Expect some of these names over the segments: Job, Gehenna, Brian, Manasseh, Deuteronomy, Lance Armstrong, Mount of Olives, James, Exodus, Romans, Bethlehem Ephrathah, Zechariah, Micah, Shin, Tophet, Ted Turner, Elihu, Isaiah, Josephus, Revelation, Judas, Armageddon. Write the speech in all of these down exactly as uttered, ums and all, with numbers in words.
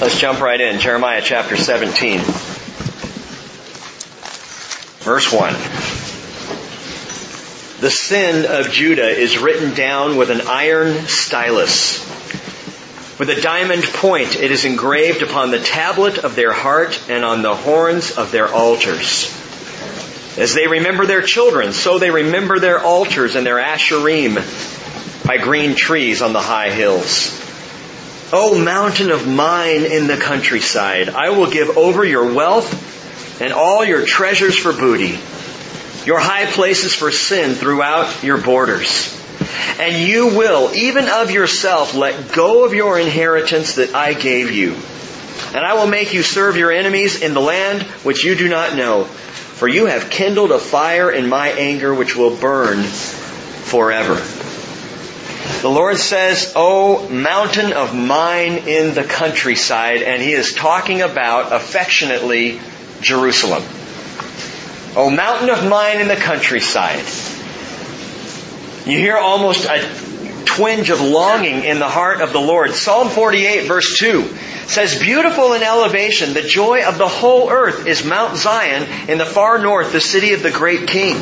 Let's jump right in. Jeremiah chapter seventeen. Verse one. The sin of Judah is written down with an iron stylus. With a diamond point, it is engraved upon the tablet of their heart and on the horns of their altars. As they remember their children, so they remember their altars and their asherim by green trees on the high hills. O mountain of mine in the countryside, I will give over your wealth and all your treasures for booty, your high places for sin throughout your borders. And you will, even of yourself, let go of your inheritance that I gave you. And I will make you serve your enemies in the land which you do not know. For you have kindled a fire in my anger which will burn forever. The Lord says, O mountain of mine in the countryside. And He is talking about, affectionately, Jerusalem. O mountain of mine in the countryside. You hear almost a twinge of longing in the heart of the Lord. Psalm forty-eight, verse two, says, beautiful in elevation, the joy of the whole earth is Mount Zion in the far north, the city of the great King.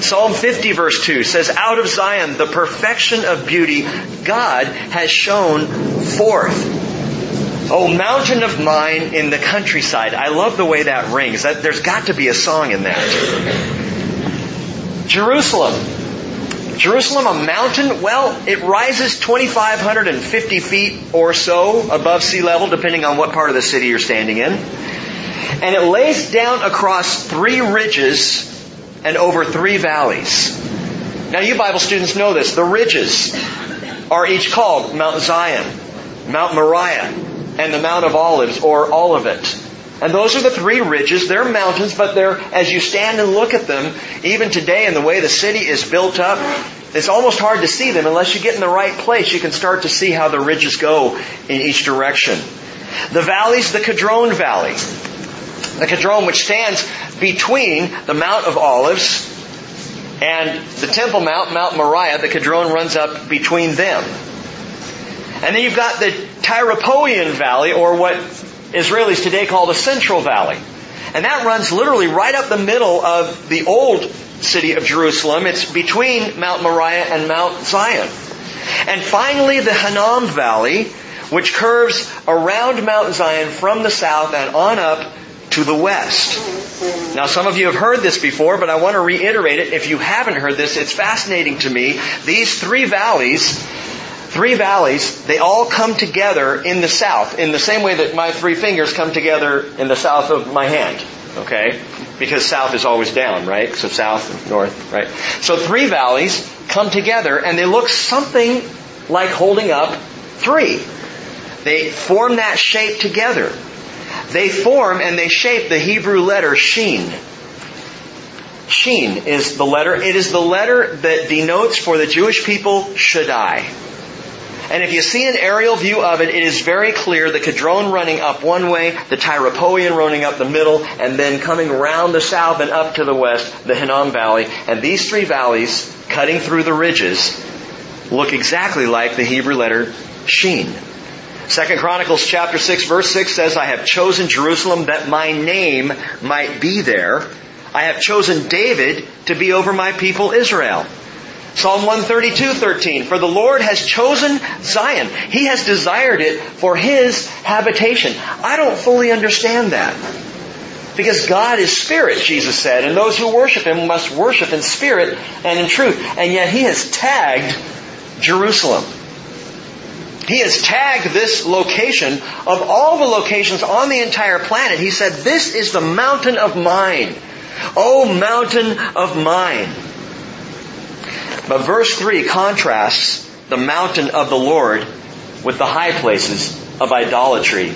Psalm fifty, verse two, says, out of Zion, the perfection of beauty, God has shone forth. O mountain of mine in the countryside. I love the way that rings. That, there's got to be a song in that. Jerusalem. Jerusalem, a mountain, well, it rises two thousand five hundred fifty feet or so above sea level, depending on what part of the city you're standing in. And it lays down across three ridges and over three valleys. Now, you Bible students know this. The ridges are each called Mount Zion, Mount Moriah, and the Mount of Olives, or Olivet. And those are the three ridges. They're mountains, but they're, as you stand and look at them, even today in the way the city is built up, it's almost hard to see them unless you get in the right place. You can start to see how the ridges go in each direction. The valleys, the Kidron Valley. The Kidron, which stands between the Mount of Olives and the Temple Mount, Mount Moriah. The Kidron runs up between them. And then you've got the Tyropoean Valley, or what Israelis today call the Central Valley. And that runs literally right up the middle of the old city of Jerusalem. It's between Mount Moriah and Mount Zion. And finally, the Hinnom Valley, which curves around Mount Zion from the south and on up to the west. Now, some of you have heard this before, but I want to reiterate it. If you haven't heard this, it's fascinating to me. These three valleys... Three valleys, they all come together in the south, in the same way that my three fingers come together in the south of my hand. Okay? Because south is always down, right? So south, north, right? So three valleys come together, and they look something like holding up three. They form that shape together. They form and they shape the Hebrew letter Shin. Shin is the letter. It is the letter that denotes for the Jewish people Shaddai. And if you see an aerial view of it, it is very clear the Kidron running up one way, the Tyropoean running up the middle, and then coming around the south and up to the west, the Hinnom Valley. And these three valleys, cutting through the ridges, look exactly like the Hebrew letter Shin. Second Chronicles chapter six, verse six says, I have chosen Jerusalem that my name might be there. I have chosen David to be over my people Israel. Psalm one thirty-two, thirteen, for the Lord has chosen Zion. He has desired it for His habitation. I don't fully understand that. Because God is spirit, Jesus said, and those who worship Him must worship in spirit and in truth. And yet He has tagged Jerusalem. He has tagged this location of all the locations on the entire planet. He said, this is the mountain of mine. O mountain of mine. But verse three contrasts the mountain of the Lord with the high places of idolatry.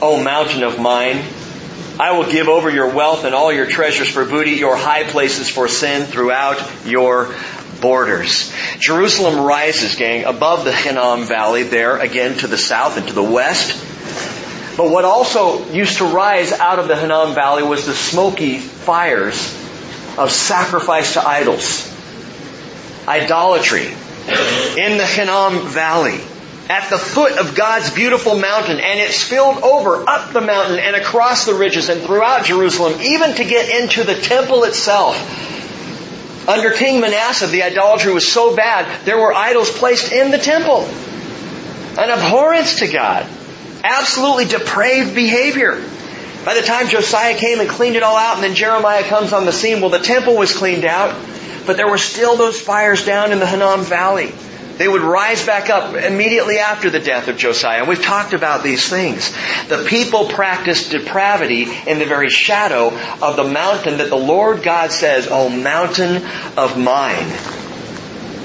O mountain of mine, I will give over your wealth and all your treasures for booty, your high places for sin throughout your borders. Jerusalem rises, gang, above the Hinnom Valley there, again to the south and to the west. But what also used to rise out of the Hinnom Valley was the smoky fires of sacrifice to idols. Idolatry in the Hinnom Valley. at the foot of God's beautiful mountain, and it spilled over up the mountain and across the ridges and throughout Jerusalem, even to get into the temple itself. Under King Manasseh, the idolatry was so bad, there were idols placed in the temple. An abhorrence to God. Absolutely depraved behavior. By the time Josiah came and cleaned it all out, and then Jeremiah comes on the scene, well, the temple was cleaned out, but there were still those fires down in the Hinnom Valley. They would rise back up immediately after the death of Josiah. We've talked about these things. The people practiced depravity in the very shadow of the mountain that the Lord God says, "O mountain of mine."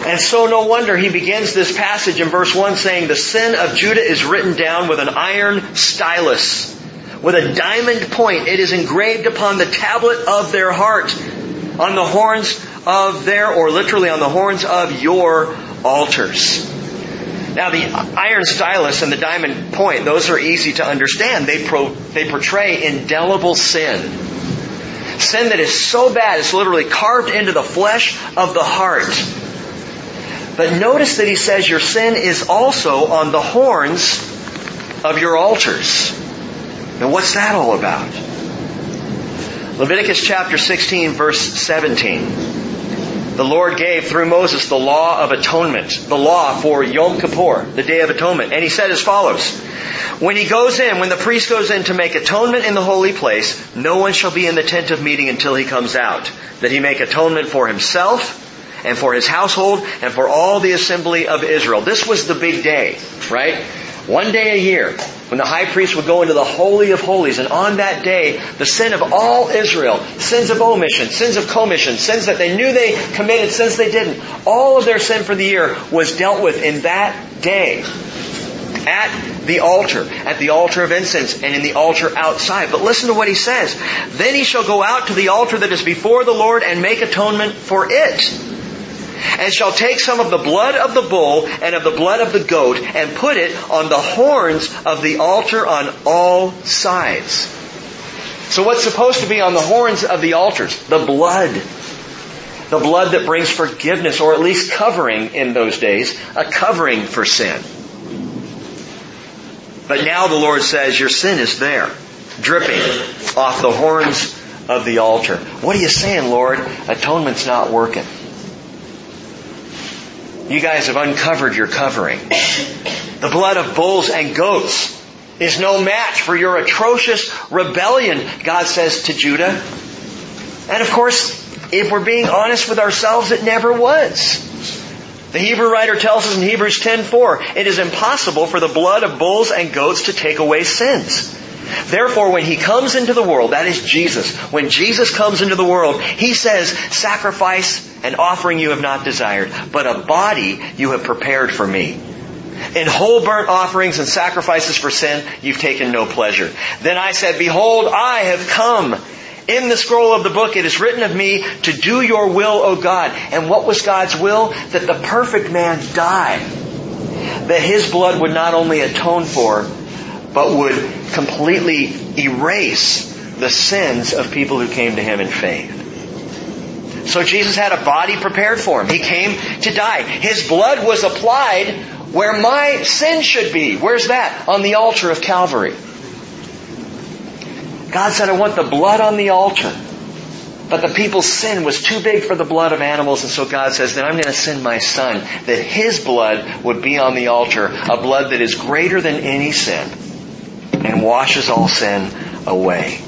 And so no wonder he begins this passage in verse one saying, "The sin of Judah is written down with an iron stylus. With a diamond point, it is engraved upon the tablet of their heart, on the horns of their," or literally on the horns of your altars. Now the iron stylus and the diamond point, those are easy to understand. They pro, they portray indelible sin. Sin that is so bad, it's literally carved into the flesh of the heart. But notice that he says your sin is also on the horns of your altars. Now what's that all about? Leviticus chapter sixteen, verse seventeen. The Lord gave through Moses the law of atonement, the law for Yom Kippur, the Day of Atonement. And he said as follows, when he goes in, when the priest goes in to make atonement in the holy place, no one shall be in the tent of meeting until he comes out, that he make atonement for himself and for his household and for all the assembly of Israel. This was the big day, right? One day a year, when the high priest would go into the Holy of Holies, and on that day, the sin of all Israel, sins of omission, sins of commission, sins that they knew they committed, sins they didn't, all of their sin for the year was dealt with in that day, at the altar, at the altar of incense, and in the altar outside. But listen to what he says. Then he shall go out to the altar that is before the Lord and make atonement for it, and shall take some of the blood of the bull and of the blood of the goat and put it on the horns of the altar on all sides. So what's supposed to be on the horns of the altars? The blood. The blood that brings forgiveness, or at least covering in those days, a covering for sin. But now the Lord says, your sin is there, dripping off the horns of the altar. What are you saying, Lord? Atonement's not working. You guys have uncovered your covering. The blood of bulls and goats is no match for your atrocious rebellion, God says to Judah. And of course, if we're being honest with ourselves, it never was. The Hebrew writer tells us in Hebrews ten four, it is impossible for the blood of bulls and goats to take away sins. Therefore, when He comes into the world, that is Jesus, when Jesus comes into the world, He says, sacrifice and offering you have not desired, but a body you have prepared for me. In whole burnt offerings and sacrifices for sin, you've taken no pleasure. Then I said, behold, I have come. In the scroll of the book it is written of me to do your will, O God. And what was God's will? That the perfect man die. That His blood would not only atone for, but would completely erase the sins of people who came to Him in faith. So Jesus had a body prepared for Him. He came to die. His blood was applied where my sin should be. Where's that? On the altar of Calvary. God said, I want the blood on the altar. But the people's sin was too big for the blood of animals, and so God says, then I'm going to send my Son, that His blood would be on the altar, a blood that is greater than any sin, and washes all sin away.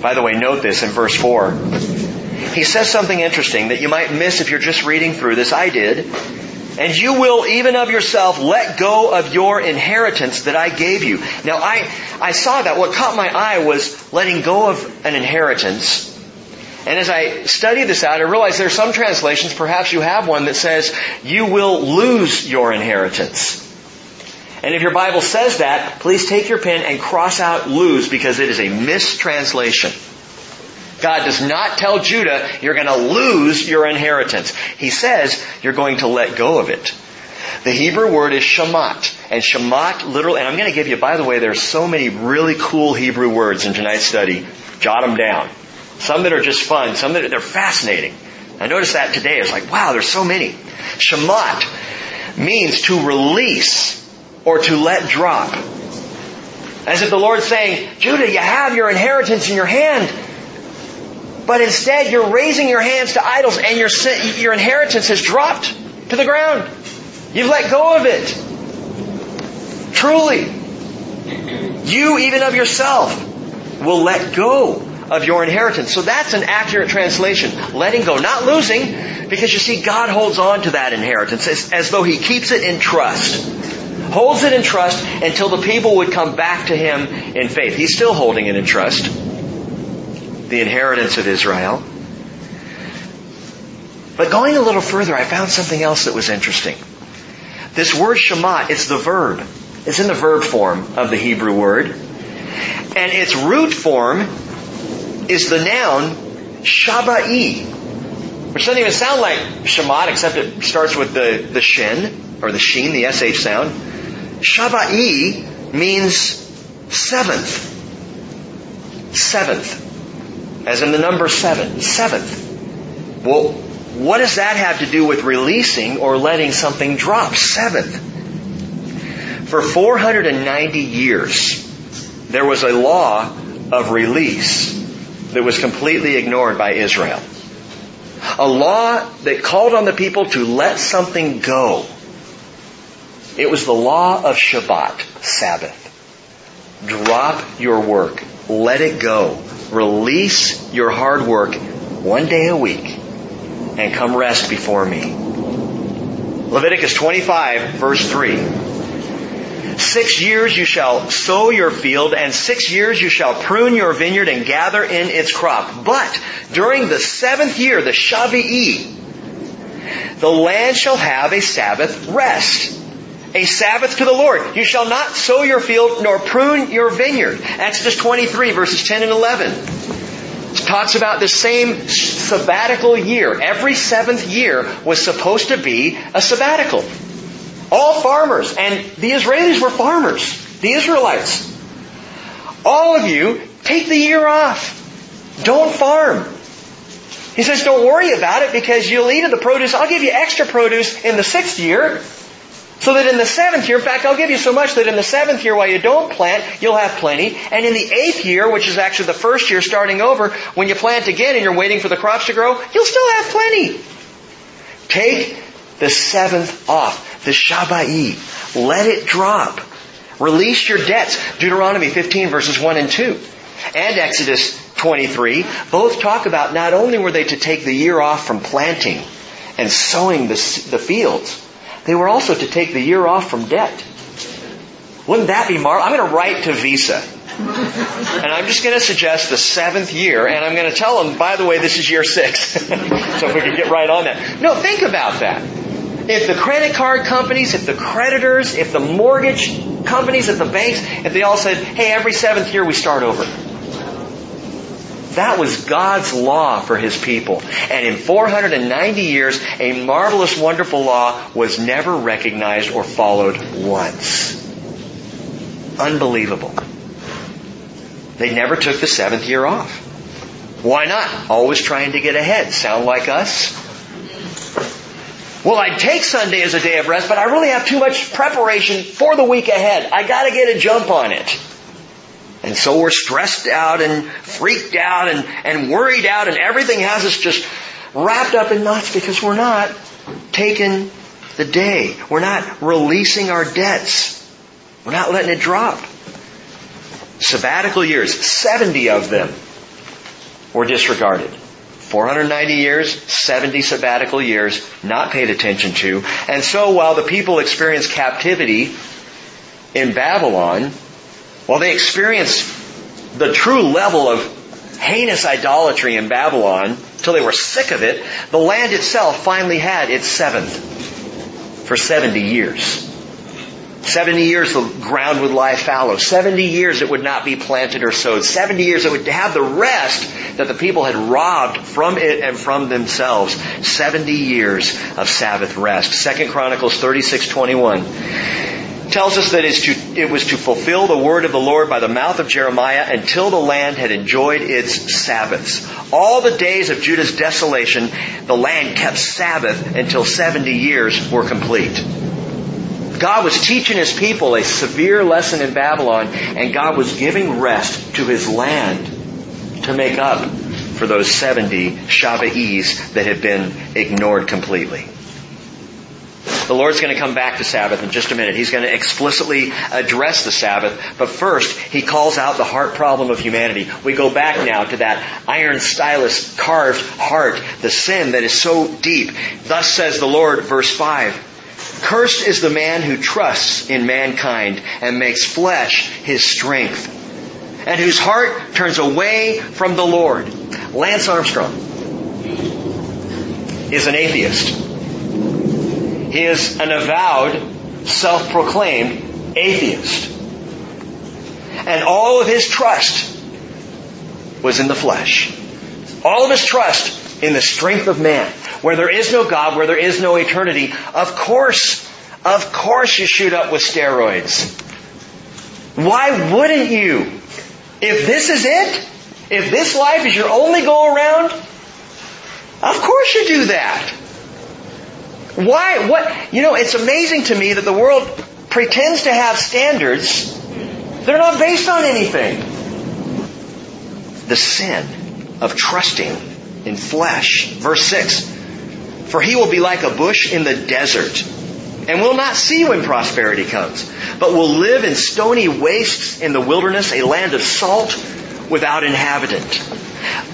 By the way, note this in verse four. He says something interesting that you might miss if you're just reading through this. I did. And you will even of yourself let go of your inheritance that I gave you. Now, I, I saw that. What caught my eye was letting go of an inheritance. And as I studied this out, I realized there are some translations, perhaps you have one, that says, you will lose your inheritance. And if your Bible says that, please take your pen and cross out lose, because it is a mistranslation. God does not tell Judah, you're going to lose your inheritance. He says, you're going to let go of it. The Hebrew word is shamat. And shamat literally, and I'm going to give you, by the way, there's so many really cool Hebrew words in tonight's study. Jot them down. Some that are just fun, some that are, they're fascinating. I noticed that today. I was like, wow, there's so many. Shamat. means to release or to let drop. As if the Lord's saying, Judah, you have your inheritance in your hand, but instead you're raising your hands to idols and your your inheritance has dropped to the ground. You've let go of it. Truly, you even of yourself will let go of your inheritance. So that's an accurate translation. Letting go, not losing, because you see, God holds on to that inheritance as, as though He keeps it in trust. Holds it in trust until the people would come back to Him in faith. He's still holding it in trust, the inheritance of Israel. But going a little further, I found something else that was interesting. This word shamat, it's the verb. It's in the verb form of the Hebrew word. And its root form is the noun Shabbat, which doesn't even sound like shamat, except it starts with the, the shin, or the sheen, the S H sound. Shabbat means seventh. Seventh. As in the number seven. Seventh. Well, what does that have to do with releasing or letting something drop? Seventh. For four hundred ninety years, there was a law of release that was completely ignored by Israel. A law that called on the people to let something go. It was the law of Shabbat, Sabbath. Drop your work. Let it go. Release your hard work one day a week and come rest before me. Leviticus twenty-five, verse three. Six years you shall sow your field, and six years you shall prune your vineyard and gather in its crop. But during the seventh year, the Shavi'i, the land shall have a Sabbath rest. A Sabbath to the Lord. You shall not sow your field nor prune your vineyard. Exodus twenty-three, verses ten and eleven. It talks about the same sabbatical year. Every seventh year was supposed to be a sabbatical. All farmers, and the Israelis were farmers, the Israelites. All of you, take the year off. Don't farm. He says, don't worry about it because you'll eat of the produce. I'll give you extra produce in the sixth year. So that in the seventh year, in fact, I'll give you so much that in the seventh year, while you don't plant, you'll have plenty. And in the eighth year, which is actually the first year starting over, when you plant again and you're waiting for the crops to grow, you'll still have plenty. Take the seventh off, the Shabbat. Let it drop. Release your debts. Deuteronomy fifteen, verses one and two. And Exodus twenty-three, both talk about not only were they to take the year off from planting and sowing the, the fields, they were also to take the year off from debt. Wouldn't that be marvelous? I'm going to write to Visa. And I'm just going to suggest the seventh year, and I'm going to tell them, by the way, this is year six. So if we could get right on that. No, think about that. If the credit card companies, if the creditors, if the mortgage companies, if the banks, if they all said, hey, every seventh year we start over. That was God's law for His people. And in four hundred ninety years, a marvelous, wonderful law was never recognized or followed once. Unbelievable. They never took the seventh year off. Why not? Always trying to get ahead. Sound like us? Well, I'd take Sunday as a day of rest, but I really have too much preparation for the week ahead. I got to get a jump on it. And so we're stressed out and freaked out and, and worried out, and everything has us just wrapped up in knots because we're not taking the day. We're not releasing our debts. We're not letting it drop. Sabbatical years, seventy of them were disregarded. four hundred ninety years, seventy sabbatical years, not paid attention to. And so while the people experienced captivity in Babylon, Well, they experienced the true level of heinous idolatry in Babylon till they were sick of it. The land itself finally had its seventh for seventy years. seventy years the ground would lie fallow. seventy years it would not be planted or sowed. seventy years it would have the rest that the people had robbed from it and from themselves. seventy years of Sabbath rest. Second Chronicles thirty-six twenty-one. Tells us that it was to fulfill the word of the Lord by the mouth of Jeremiah until the land had enjoyed its Sabbaths. All the days of Judah's desolation, the land kept Sabbath until seventy years were complete. God was teaching His people a severe lesson in Babylon, and God was giving rest to His land to make up for those seventy Shabbaths that had been ignored completely. The Lord's going to come back to Sabbath in just a minute. He's going to explicitly address the Sabbath. But first, He calls out the heart problem of humanity. We go back now to that iron stylus carved heart, the sin that is so deep. Thus says the Lord, verse five, "Cursed is the man who trusts in mankind and makes flesh his strength, and whose heart turns away from the Lord." Lance Armstrong is an atheist. He is an avowed, self-proclaimed atheist. And all of his trust was in the flesh. All of his trust in the strength of man. Where there is no God, where there is no eternity, of course, of course you shoot up with steroids. Why wouldn't you? If this is it, if this life is your only go-around, of course you do that. Why? What? You know, it's amazing to me that the world pretends to have standards. They're not based on anything. The sin of trusting in flesh. Verse six. "For he will be like a bush in the desert, and will not see when prosperity comes, but will live in stony wastes in the wilderness, a land of salt without inhabitant.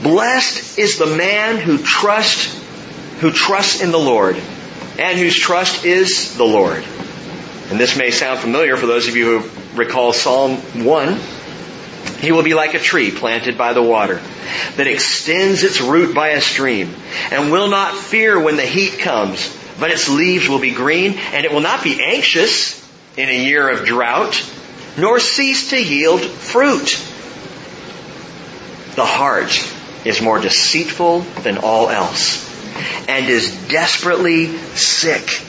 Blessed is the man who trusts, who trusts in the Lord, and whose trust is the Lord." And this may sound familiar for those of you who recall Psalm one. "He will be like a tree planted by the water, that extends its root by a stream, and will not fear when the heat comes, but its leaves will be green, and it will not be anxious in a year of drought, nor cease to yield fruit. The heart is more deceitful than all else, and is desperately sick.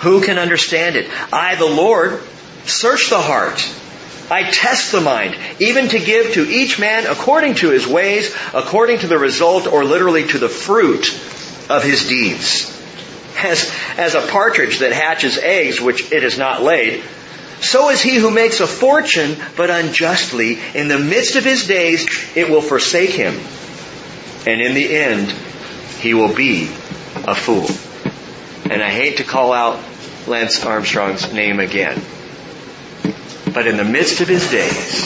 Who can understand it? I, the Lord, search the heart. I test the mind, even to give to each man according to his ways, according to the result," or literally, "to the fruit of his deeds. As, as a partridge that hatches eggs which it has not laid, so is he who makes a fortune, but unjustly. In the midst of his days it will forsake him, and in the end he will be a fool." And I hate to call out Lance Armstrong's name again, but in the midst of his days,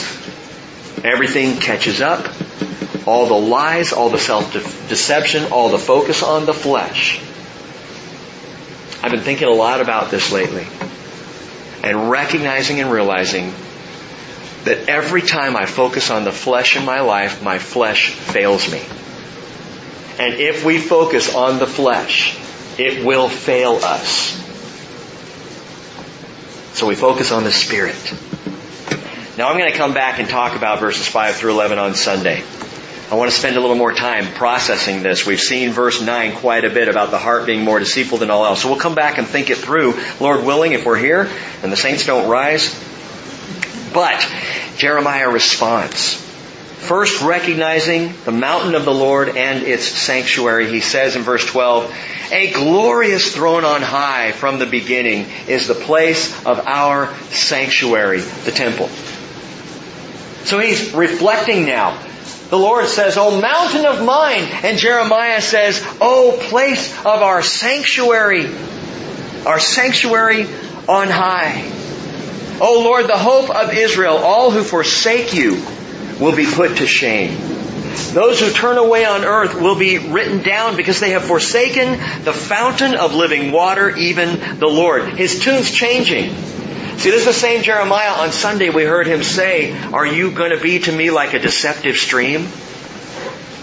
everything catches up. All the lies, all the self-deception, all the focus on the flesh. I've been thinking a lot about this lately, and recognizing and realizing that every time I focus on the flesh in my life, my flesh fails me. And if we focus on the flesh, it will fail us. So we focus on the Spirit. Now I'm going to come back and talk about verses five through eleven on Sunday. I want to spend a little more time processing this. We've seen verse nine quite a bit about the heart being more deceitful than all else. So we'll come back and think it through, Lord willing, if we're here and the saints don't rise. But Jeremiah responds. First, recognizing the mountain of the Lord and its sanctuary, he says in verse twelve, "A glorious throne on high from the beginning is the place of our sanctuary," the temple. So he's reflecting now. The Lord says, "O mountain of mine," and Jeremiah says, "O place of our sanctuary, our sanctuary on high. O Lord, the hope of Israel, all who forsake you will be put to shame. Those who turn away on earth will be written down, because they have forsaken the fountain of living water, even the Lord." His tune's changing. See, this is the same Jeremiah on Sunday we heard him say, "Are you going to be to me like a deceptive stream?"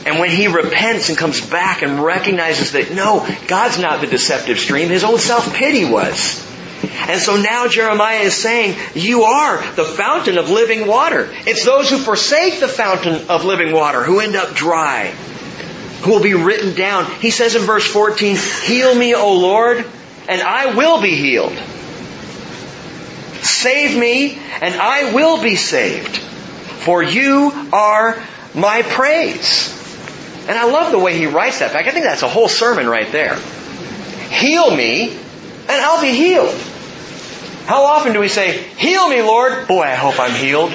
And when he repents and comes back and recognizes that, no, God's not the deceptive stream, his own self-pity was. And so now Jeremiah is saying, you are the fountain of living water. It's those who forsake the fountain of living water who end up dry, who will be written down. He says in verse fourteen, "Heal me, O Lord, and I will be healed. Save me, and I will be saved. For you are my praise." And I love the way he writes that back. I think that's a whole sermon right there. Heal me, and I'll be healed. How often do we say, heal me, Lord? Boy, I hope I'm healed.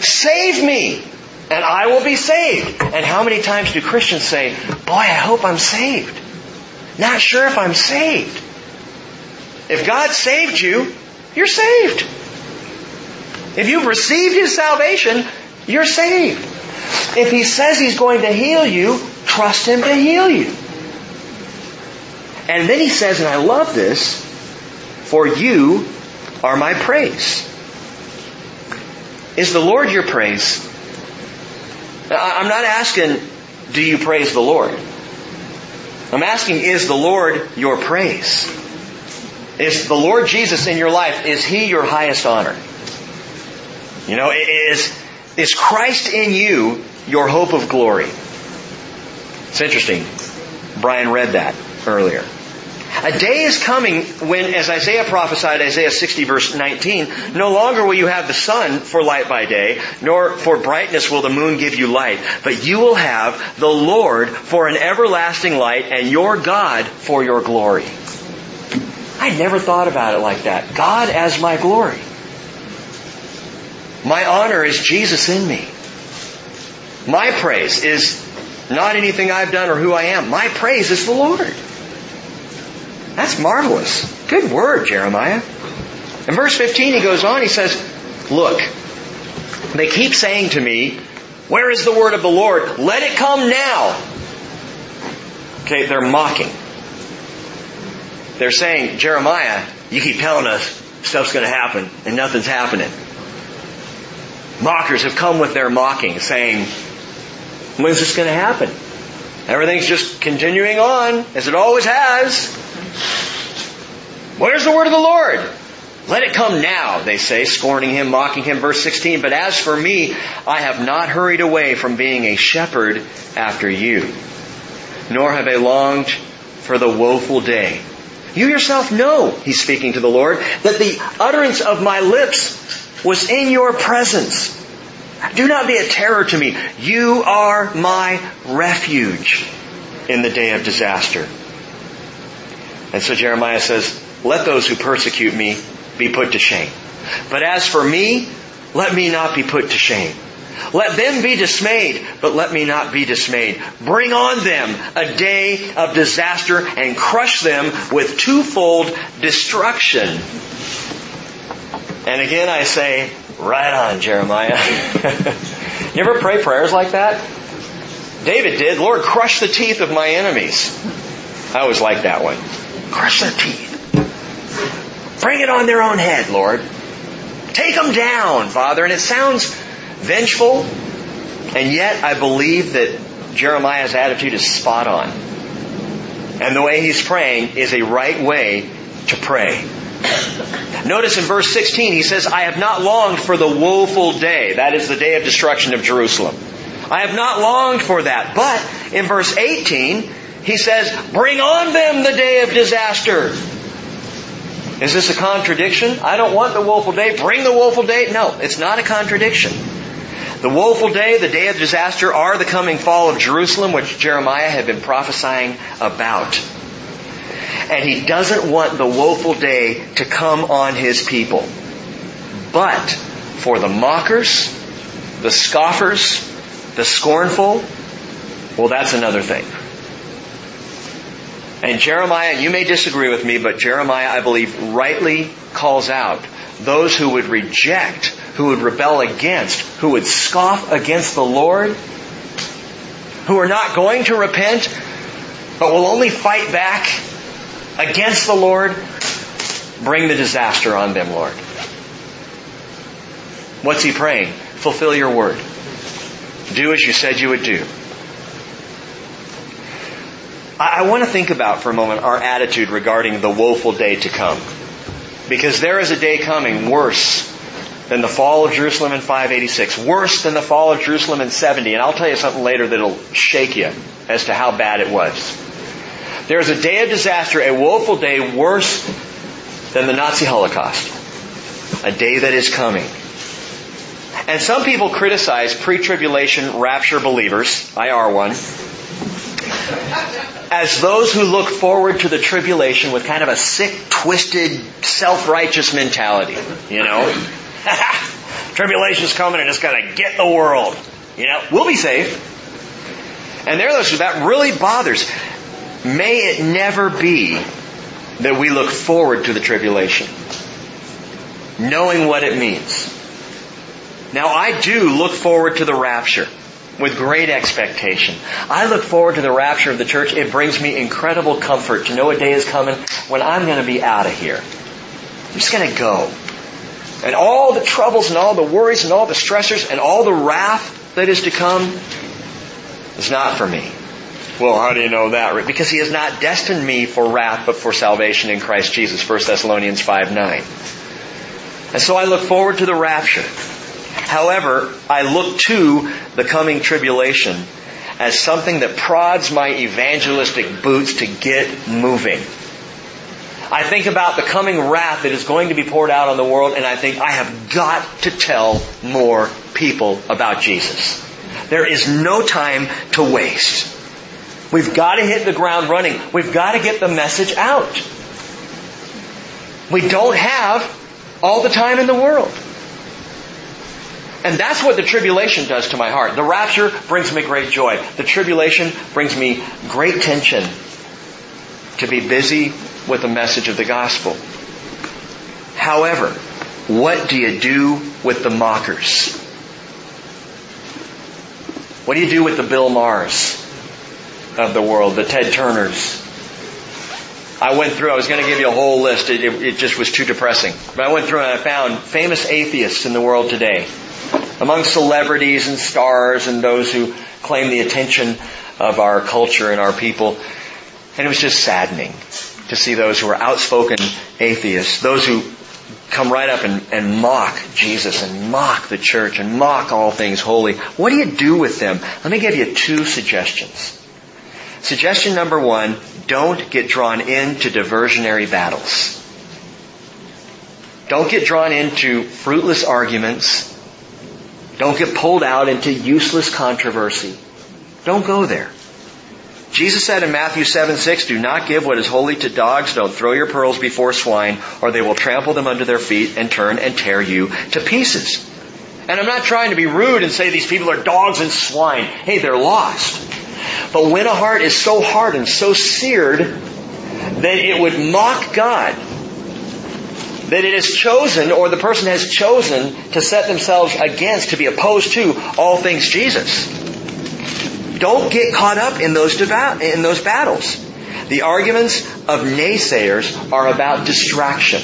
Save me, and I will be saved. And how many times do Christians say, boy, I hope I'm saved. Not sure if I'm saved. If God saved you, you're saved. If you've received His salvation, you're saved. If He says He's going to heal you, trust Him to heal you. And then He says, and I love this, for you are my praise. Is the Lord your praise? I'm not asking, do you praise the Lord? I'm asking, is the Lord your praise? Is the Lord Jesus in your life, is He your highest honor? You know, is, is Christ in you your hope of glory? It's interesting. Brian read that earlier. A day is coming when, as Isaiah prophesied, Isaiah sixty verse nineteen, no longer will you have the sun for light by day, nor for brightness will the moon give you light, but you will have the Lord for an everlasting light and your God for your glory. I never thought about it like that. God as my glory. My honor is Jesus in me. My praise is not anything I've done or who I am. My praise is the Lord. That's marvelous. Good word, Jeremiah. In verse fifteen, he goes on, he says, look, they keep saying to me, where is the word of the Lord? Let it come now. Okay, they're mocking. They're saying, Jeremiah, you keep telling us stuff's going to happen and nothing's happening. Mockers have come with their mocking, saying, when's this going to happen? Everything's just continuing on, as it always has. Where's the word of the Lord? Let it come now, they say, scorning him, mocking him. Verse sixteen, but as for me, I have not hurried away from being a shepherd after you, nor have I longed for the woeful day. You yourself know, he's speaking to the Lord, that the utterance of my lips was in your presence. Do not be a terror to me. You are my refuge in the day of disaster. And so Jeremiah says, let those who persecute me be put to shame. But as for me, let me not be put to shame. Let them be dismayed, but let me not be dismayed. Bring on them a day of disaster and crush them with twofold destruction. And again I say, right on, Jeremiah. You ever pray prayers like that? David did. Lord, crush the teeth of my enemies. I always like that one. Crush their teeth. Bring it on their own head, Lord. Take them down, Father. And it sounds vengeful, and yet I believe that Jeremiah's attitude is spot on. And the way he's praying is a right way to pray. Notice in verse sixteen, he says, I have not longed for the woeful day. That is the day of destruction of Jerusalem. I have not longed for that. But in verse eighteen, he says, bring on them the day of disaster. Is this a contradiction? I don't want the woeful day. Bring the woeful day. No, it's not a contradiction. The woeful day, the day of disaster, are the coming fall of Jerusalem, which Jeremiah had been prophesying about. And he doesn't want the woeful day to come on his people. But for the mockers, the scoffers, the scornful, well, that's another thing. And Jeremiah, you may disagree with me, but Jeremiah, I believe, rightly calls out those who would reject, who would rebel against, who would scoff against the Lord, who are not going to repent, but will only fight back against the Lord. Bring the disaster on them, Lord. What's he praying? Fulfill your word. Do as you said you would do. I want to think about for a moment our attitude regarding the woeful day to come. Because there is a day coming worse than the fall of Jerusalem in five eighty-six, worse than the fall of Jerusalem in seventy. And I'll tell you something later that'll shake you as to how bad it was. There is a day of disaster, a woeful day worse than the Nazi Holocaust. A day that is coming. And some people criticize pre-tribulation rapture believers. I are one. as those who look forward to the tribulation with kind of a sick, twisted, self-righteous mentality. You know? Tribulation's coming and it's going to get the world. You know? We'll be safe. And there are those who that really bothers. May it never be that we look forward to the tribulation, knowing what it means. Now, I do look forward to the rapture with great expectation. I look forward to the rapture of the church. It brings me incredible comfort to know a day is coming when I'm going to be out of here. I'm just going to go. And all the troubles and all the worries and all the stressors and all the wrath that is to come is not for me. Well, how do you know that? Because He has not destined me for wrath, but for salvation in Christ Jesus, First Thessalonians five nine. And so I look forward to the rapture. However, I look to the coming tribulation as something that prods my evangelistic boots to get moving. I think about the coming wrath that is going to be poured out on the world, and I think, I have got to tell more people about Jesus. There is no time to waste. We've got to hit the ground running. We've got to get the message out. We don't have all the time in the world. And that's what the tribulation does to my heart. The rapture brings me great joy. The tribulation brings me great tension to be busy with the message of the gospel. However, what do you do with the mockers? What do you do with the Bill Maher's of the world, the Ted Turners? I went through, I was going to give you a whole list, it, it, it just was too depressing. But I went through and I found famous atheists in the world today, among celebrities and stars and those who claim the attention of our culture and our people. And it was just saddening to see those who are outspoken atheists, those who come right up and, and mock Jesus and mock the church and mock all things holy. What do you do with them? Let me give you two suggestions. Suggestion number one, don't get drawn into diversionary battles. Don't get drawn into fruitless arguments. Don't get pulled out into useless controversy. Don't go there. Jesus said in Matthew seven six, do not give what is holy to dogs. Don't throw your pearls before swine, or they will trample them under their feet and turn and tear you to pieces. And I'm not trying to be rude and say these people are dogs and swine. Hey, they're lost. But when a heart is so hard and so seared that it would mock God, that it has chosen, or the person has chosen, to set themselves against, to be opposed to all things Jesus. Don't get caught up in those deva- in those battles. The arguments of naysayers are about distraction.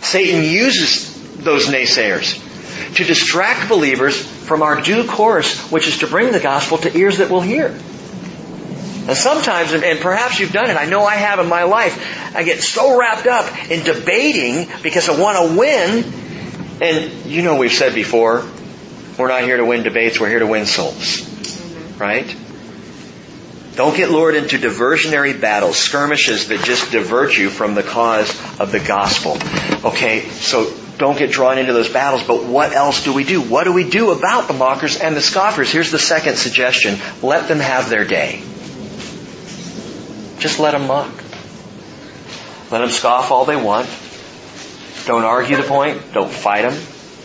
Satan uses those naysayers to distract believers from our due course, which is to bring the gospel to ears that will hear. And sometimes, and perhaps you've done it, I know I have in my life, I get so wrapped up in debating because I want to win. And you know we've said before, we're not here to win debates, we're here to win souls. Right? Don't get lured into diversionary battles, skirmishes that just divert you from the cause of the gospel. Okay, so don't get drawn into those battles, but what else do we do? What do we do about the mockers and the scoffers? Here's the second suggestion. Let them have their day. Just let them mock. Let them scoff all they want. Don't argue the point. Don't fight them.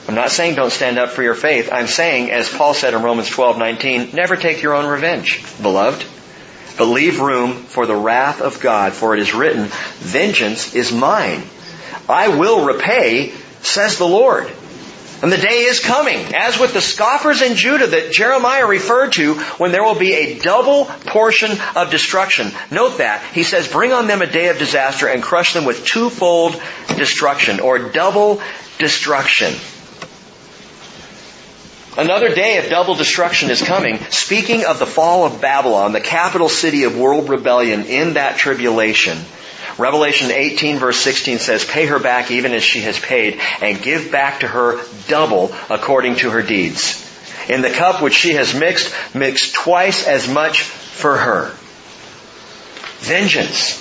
I'm not saying don't stand up for your faith. I'm saying, as Paul said in Romans twelve nineteen, never take your own revenge, beloved. But leave room for the wrath of God, for it is written, vengeance is mine. I will repay, says the Lord. And the day is coming, as with the scoffers in Judah that Jeremiah referred to, when there will be a double portion of destruction. Note that. He says, bring on them a day of disaster and crush them with twofold destruction, or double destruction. Another day of double destruction is coming. Speaking of the fall of Babylon, the capital city of world rebellion, in that tribulation, Revelation eighteen verse sixteen says, pay her back even as she has paid, and give back to her double according to her deeds. In the cup which she has mixed, mix twice as much for her. Vengeance.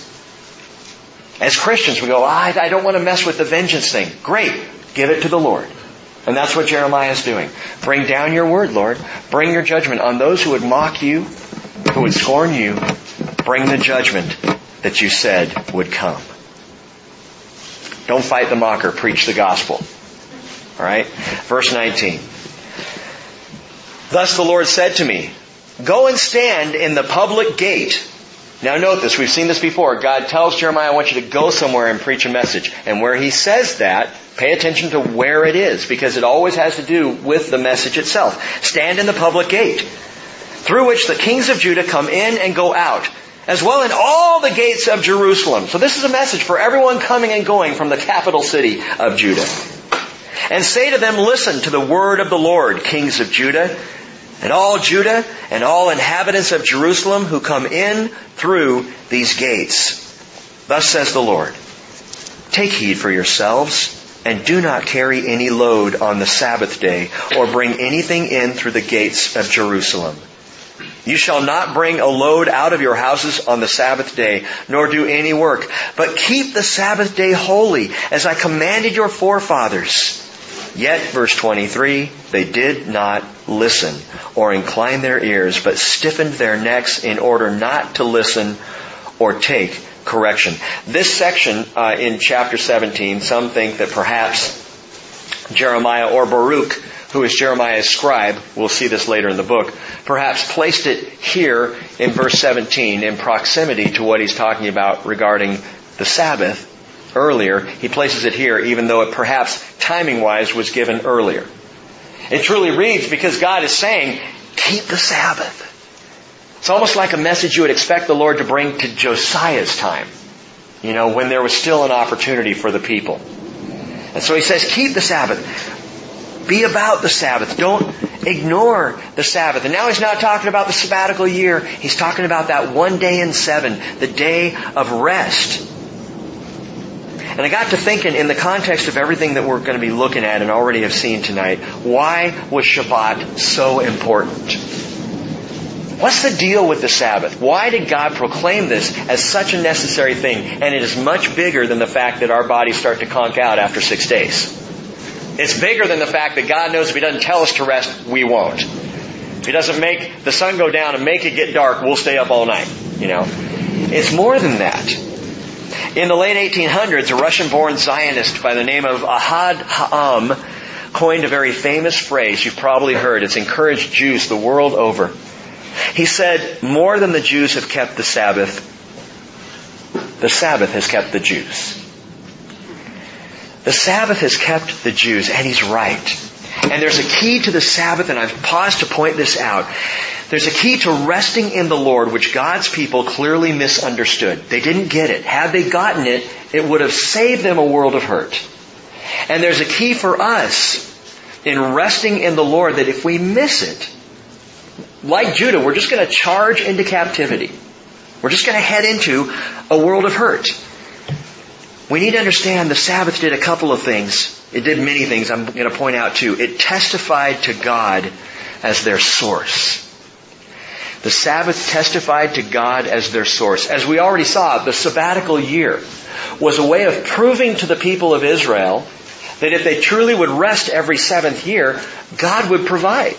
As Christians, we go, oh, I don't want to mess with the vengeance thing. Great. Give it to the Lord. And that's what Jeremiah is doing. Bring down your word, Lord. Bring your judgment on those who would mock you, who would scorn you, Bring the judgment that you said would come. Don't fight the mocker. Preach the gospel. All right? Verse nineteen. Thus the Lord said to me, go and stand in the public gate. Now note this. We've seen this before. God tells Jeremiah, I want you to go somewhere and preach a message. And where He says that, pay attention to where it is, because it always has to do with the message itself. Stand in the public gate, through which the kings of Judah come in and go out, as well in all the gates of Jerusalem. So this is a message for everyone coming and going from the capital city of Judah. And say to them, listen to the word of the Lord, kings of Judah, and all Judah, and all inhabitants of Jerusalem who come in through these gates. Thus says the Lord, take heed for yourselves, and do not carry any load on the Sabbath day, or bring anything in through the gates of Jerusalem. You shall not bring a load out of your houses on the Sabbath day, nor do any work, but keep the Sabbath day holy, as I commanded your forefathers. Yet, verse twenty-three, they did not listen or incline their ears, but stiffened their necks in order not to listen or take correction. This section uh, in chapter seventeen, some think that perhaps Jeremiah or Baruch, who is Jeremiah's scribe, we'll see this later in the book, perhaps placed it here in verse seventeen in proximity to what he's talking about regarding the Sabbath earlier. He places it here even though it perhaps timing-wise was given earlier. It truly reads, because God is saying, keep the Sabbath. It's almost like a message you would expect the Lord to bring to Josiah's time, you know, when there was still an opportunity for the people. And so He says, keep the Sabbath. Be about the Sabbath. Don't ignore the Sabbath. And now He's not talking about the sabbatical year. He's talking about that one day in seven, the day of rest. And I got to thinking, in the context of everything that we're going to be looking at and already have seen tonight, why was Shabbat so important? What's the deal with the Sabbath? Why did God proclaim this as such a necessary thing? And it is much bigger than the fact that our bodies start to conk out after six days. It's bigger than the fact that God knows if He doesn't tell us to rest, we won't. If He doesn't make the sun go down and make it get dark, we'll stay up all night. You know, it's more than that. In the late eighteen hundreds, a Russian-born Zionist by the name of Ahad Ha'am coined a very famous phrase you've probably heard. It's encouraged Jews the world over. He said, more than the Jews have kept the Sabbath, the Sabbath has kept the Jews. The Sabbath has kept the Jews, and he's right. And there's a key to the Sabbath, and I've paused to point this out. There's a key to resting in the Lord, which God's people clearly misunderstood. They didn't get it. Had they gotten it, it would have saved them a world of hurt. And there's a key for us in resting in the Lord that if we miss it, like Judah, we're just going to charge into captivity. We're just going to head into a world of hurt. We need to understand the Sabbath did a couple of things. It did many things I'm going to point out too. It testified to God as their source. The Sabbath testified to God as their source. As we already saw, the sabbatical year was a way of proving to the people of Israel that if they truly would rest every seventh year, God would provide.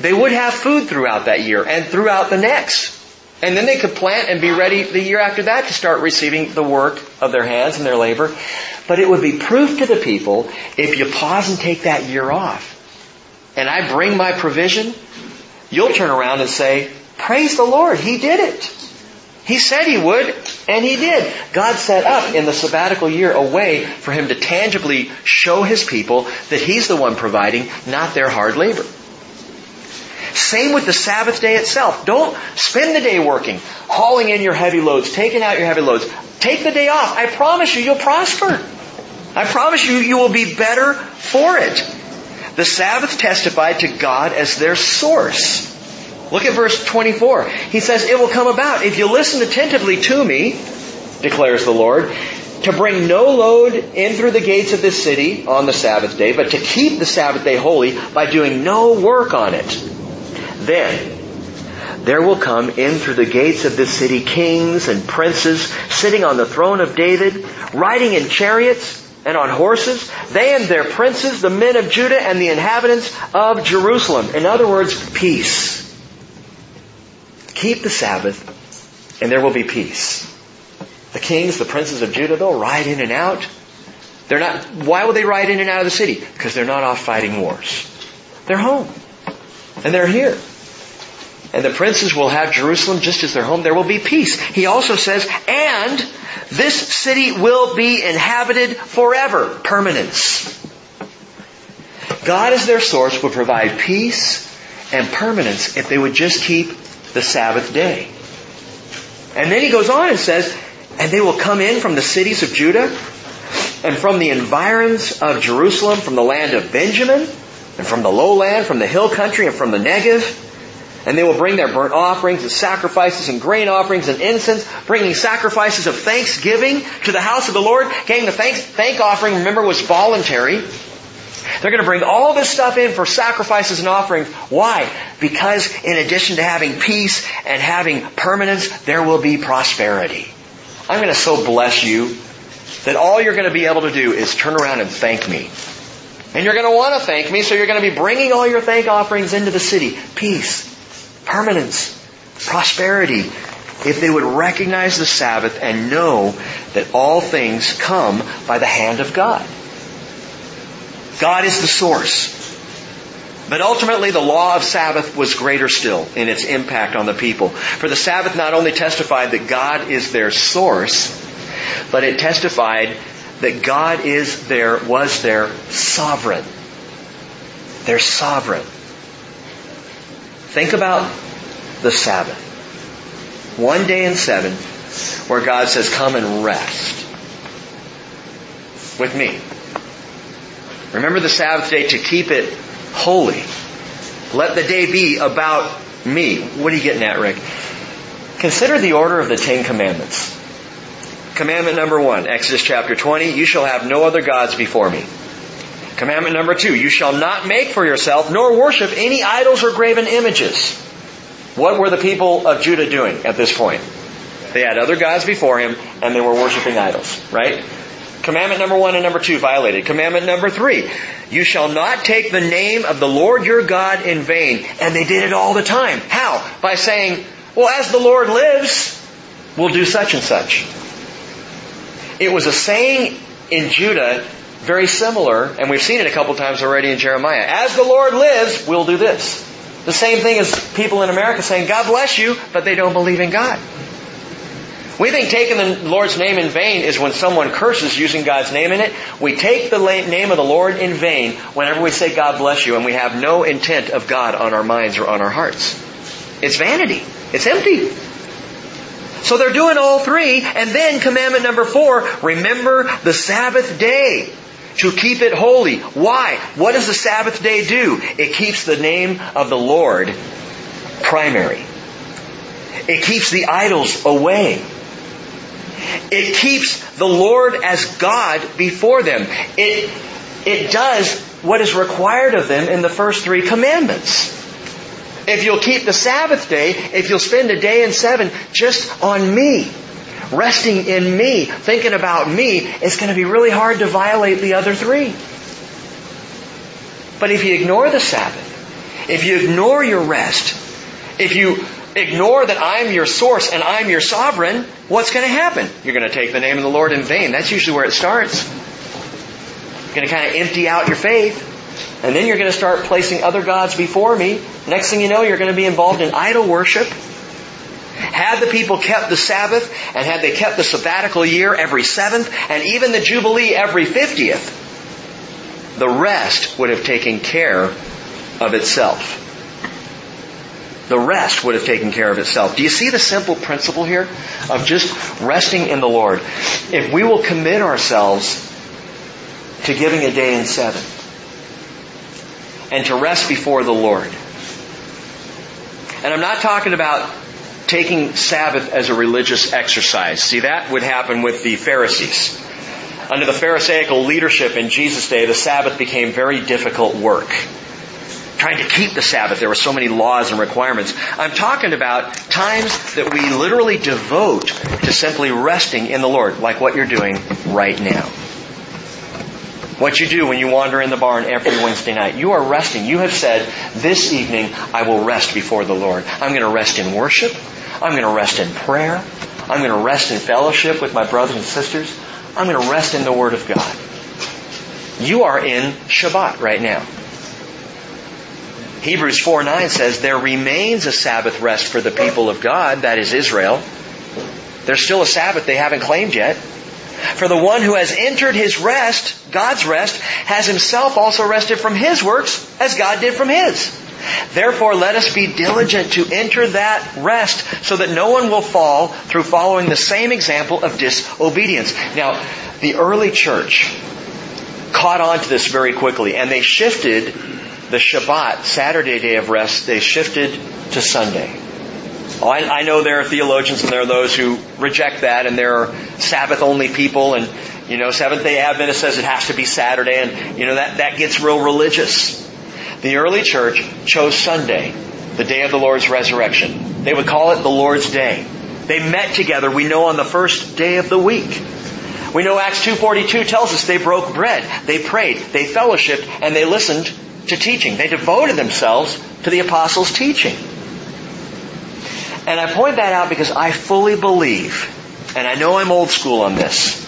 They would have food throughout that year and throughout the next. And then they could plant and be ready the year after that to start receiving the work of their hands and their labor. But it would be proof to the people, if you pause and take that year off, and I bring my provision, you'll turn around and say, praise the Lord, He did it. He said He would, and He did. God set up in the sabbatical year a way for Him to tangibly show His people that He's the one providing, not their hard labor. Same with the Sabbath day itself. Don't spend the day working, hauling in your heavy loads, taking out your heavy loads. Take the day off. I promise you, you'll prosper. I promise you, you will be better for it. The Sabbath testified to God as their source. Look at verse twenty-four. He says, it will come about if you listen attentively to me, declares the Lord, to bring no load in through the gates of this city on the Sabbath day, but to keep the Sabbath day holy by doing no work on it. Then there will come in through the gates of this city kings and princes sitting on the throne of David, riding in chariots and on horses, they and their princes, the men of Judah and the inhabitants of Jerusalem. In other words, peace. Keep the Sabbath and there will be peace. The kings, the princes of Judah, they'll ride in and out. They're not. Why would they ride in and out of the city? Because they're not off fighting wars. They're home. And they're here. And the princes will have Jerusalem just as their home. There will be peace. He also says, and this city will be inhabited forever. Permanence. God as their source would provide peace and permanence if they would just keep the Sabbath day. And then he goes on and says, and they will come in from the cities of Judah and from the environs of Jerusalem, from the land of Benjamin, and from the lowland, from the hill country, and from the Negev. And they will bring their burnt offerings and sacrifices and grain offerings and incense, bringing sacrifices of thanksgiving to the house of the Lord. Again, the thanks, thank offering, remember, was voluntary. They're going to bring all this stuff in for sacrifices and offerings. Why? Because in addition to having peace and having permanence, there will be prosperity. I'm going to so bless you that all you're going to be able to do is turn around and thank me. And you're going to want to thank me, so you're going to be bringing all your thank offerings into the city. Peace. Permanence, prosperity, if they would recognize the Sabbath and know that all things come by the hand of God. God is the source. But ultimately, the law of Sabbath was greater still in its impact on the people. For the Sabbath not only testified that God is their source, but it testified that God is their, was their sovereign. Their sovereign. Think about the Sabbath. One day in seven where God says, come and rest with me. Remember the Sabbath day to keep it holy. Let the day be about me. What are you getting at, Rick? Consider the order of the Ten Commandments. Commandment number one, Exodus chapter twenty, you shall have no other gods before me. Commandment number two, you shall not make for yourself nor worship any idols or graven images. What were the people of Judah doing at this point? They had other gods before him, and they were worshiping idols, right? Commandment number one and number two violated. Commandment number three, you shall not take the name of the Lord your God in vain. And they did it all the time. How? By saying, well, as the Lord lives, we'll do such and such. It was a saying in Judah very similar, and we've seen it a couple times already in Jeremiah. As the Lord lives, we'll do this. The same thing as people in America saying, God bless you, but they don't believe in God. We think taking the Lord's name in vain is when someone curses using God's name in it. We take the name of the Lord in vain whenever we say, God bless you, and we have no intent of God on our minds or on our hearts. It's vanity. It's empty. So they're doing all three, and then commandment number four, remember the Sabbath day. To keep it holy. Why? What does the Sabbath day do? It keeps the name of the Lord primary. It keeps the idols away. It keeps the Lord as God before them. It, it does what is required of them in the first three commandments. If you'll keep the Sabbath day, if you'll spend a day in seven just on me, resting in me, thinking about me, it's going to be really hard to violate the other three. But if you ignore the Sabbath, if you ignore your rest, if you ignore that I'm your source and I'm your sovereign, what's going to happen? You're going to take the name of the Lord in vain. That's usually where it starts. You're going to kind of empty out your faith, and then you're going to start placing other gods before me. Next thing you know, you're going to be involved in idol worship. Had the people kept the Sabbath, and had they kept the sabbatical year every seventh, and even the Jubilee every fiftieth, the rest would have taken care of itself. The rest would have taken care of itself. Do you see the simple principle here of just resting in the Lord? If we will commit ourselves to giving a day in seven, and to rest before the Lord, and I'm not talking about taking Sabbath as a religious exercise. See, that would happen with the Pharisees. Under the Pharisaical leadership in Jesus' day, the Sabbath became very difficult work. Trying to keep the Sabbath, there were so many laws and requirements. I'm talking about times that we literally devote to simply resting in the Lord, like what you're doing right now. What you do when you wander in the barn every Wednesday night. You are resting. You have said, this evening I will rest before the Lord. I'm going to rest in worship. I'm going to rest in prayer. I'm going to rest in fellowship with my brothers and sisters. I'm going to rest in the Word of God. You are in Shabbat right now. Hebrews four nine says, there remains a Sabbath rest for the people of God, that is Israel. There's still a Sabbath they haven't claimed yet. For the one who has entered his rest, God's rest, has himself also rested from his works, as God did from his. Therefore, let us be diligent to enter that rest, so that no one will fall through following the same example of disobedience. Now, the early church caught on to this very quickly, and they shifted the Shabbat, Saturday day of rest, they shifted to Sunday. Oh, I, I know there are theologians and there are those who reject that, and there are Sabbath-only people, and, you know, Seventh-day Adventist says it has to be Saturday, and, you know, that, that gets real religious. The early church chose Sunday, the day of the Lord's resurrection. They would call it the Lord's Day. They met together, we know, on the first day of the week. We know Acts two forty-two tells us they broke bread, they prayed, they fellowshiped, and they listened to teaching. They devoted themselves to the apostles' teaching. And I point that out because I fully believe, and I know I'm old school on this,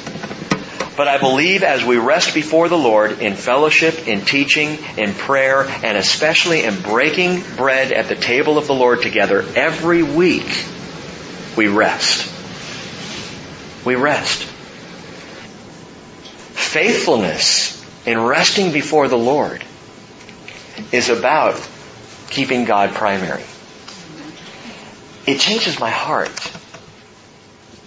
but I believe as we rest before the Lord in fellowship, in teaching, in prayer, and especially in breaking bread at the table of the Lord together every week, we rest. We rest. Faithfulness in resting before the Lord is about keeping God primary. It changes my heart.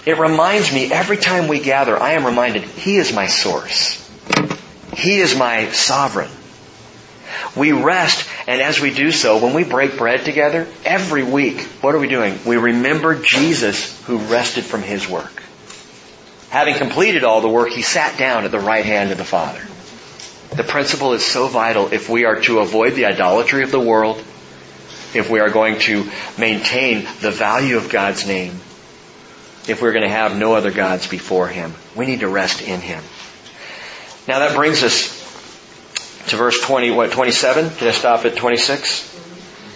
It reminds me every time we gather, I am reminded, He is my source. He is my sovereign. We rest, and as we do so, when we break bread together, every week, what are we doing? We remember Jesus who rested from His work. Having completed all the work, He sat down at the right hand of the Father. The principle is so vital if we are to avoid the idolatry of the world, if we are going to maintain the value of God's name, if we're going to have no other gods before Him. We need to rest in Him. Now that brings us to verse twenty, what, twenty-seven? Did I stop at twenty-six?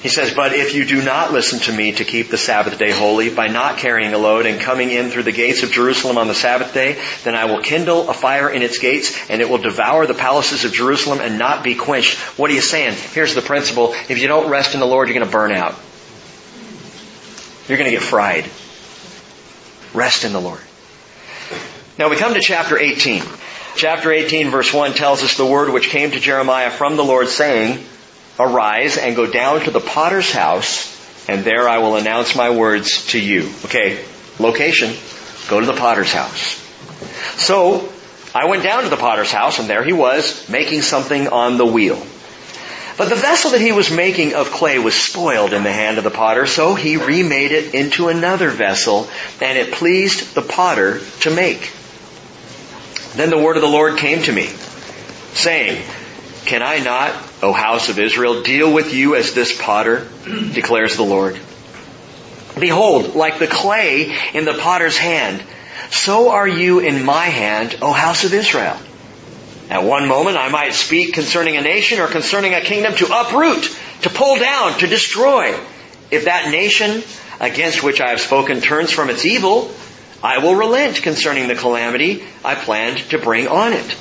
He says, but if you do not listen to me to keep the Sabbath day holy by not carrying a load and coming in through the gates of Jerusalem on the Sabbath day, then I will kindle a fire in its gates and it will devour the palaces of Jerusalem and not be quenched. What are you saying? Here's the principle. If you don't rest in the Lord, you're going to burn out. You're going to get fried. Rest in the Lord. Now we come to chapter eighteen. Chapter eighteen verse one tells us the word which came to Jeremiah from the Lord saying, arise and go down to the potter's house, and there I will announce my words to you. Okay, location, go to the potter's house. So, I went down to the potter's house, and there he was, making something on the wheel. But the vessel that he was making of clay was spoiled in the hand of the potter, so he remade it into another vessel, and it pleased the potter to make. Then the word of the Lord came to me, saying, can I not, O house of Israel, deal with you as this potter, declares the Lord? Behold, like the clay in the potter's hand, so are you in my hand, O house of Israel. At one moment I might speak concerning a nation or concerning a kingdom to uproot, to pull down, to destroy. If that nation against which I have spoken turns from its evil, I will relent concerning the calamity I planned to bring on it.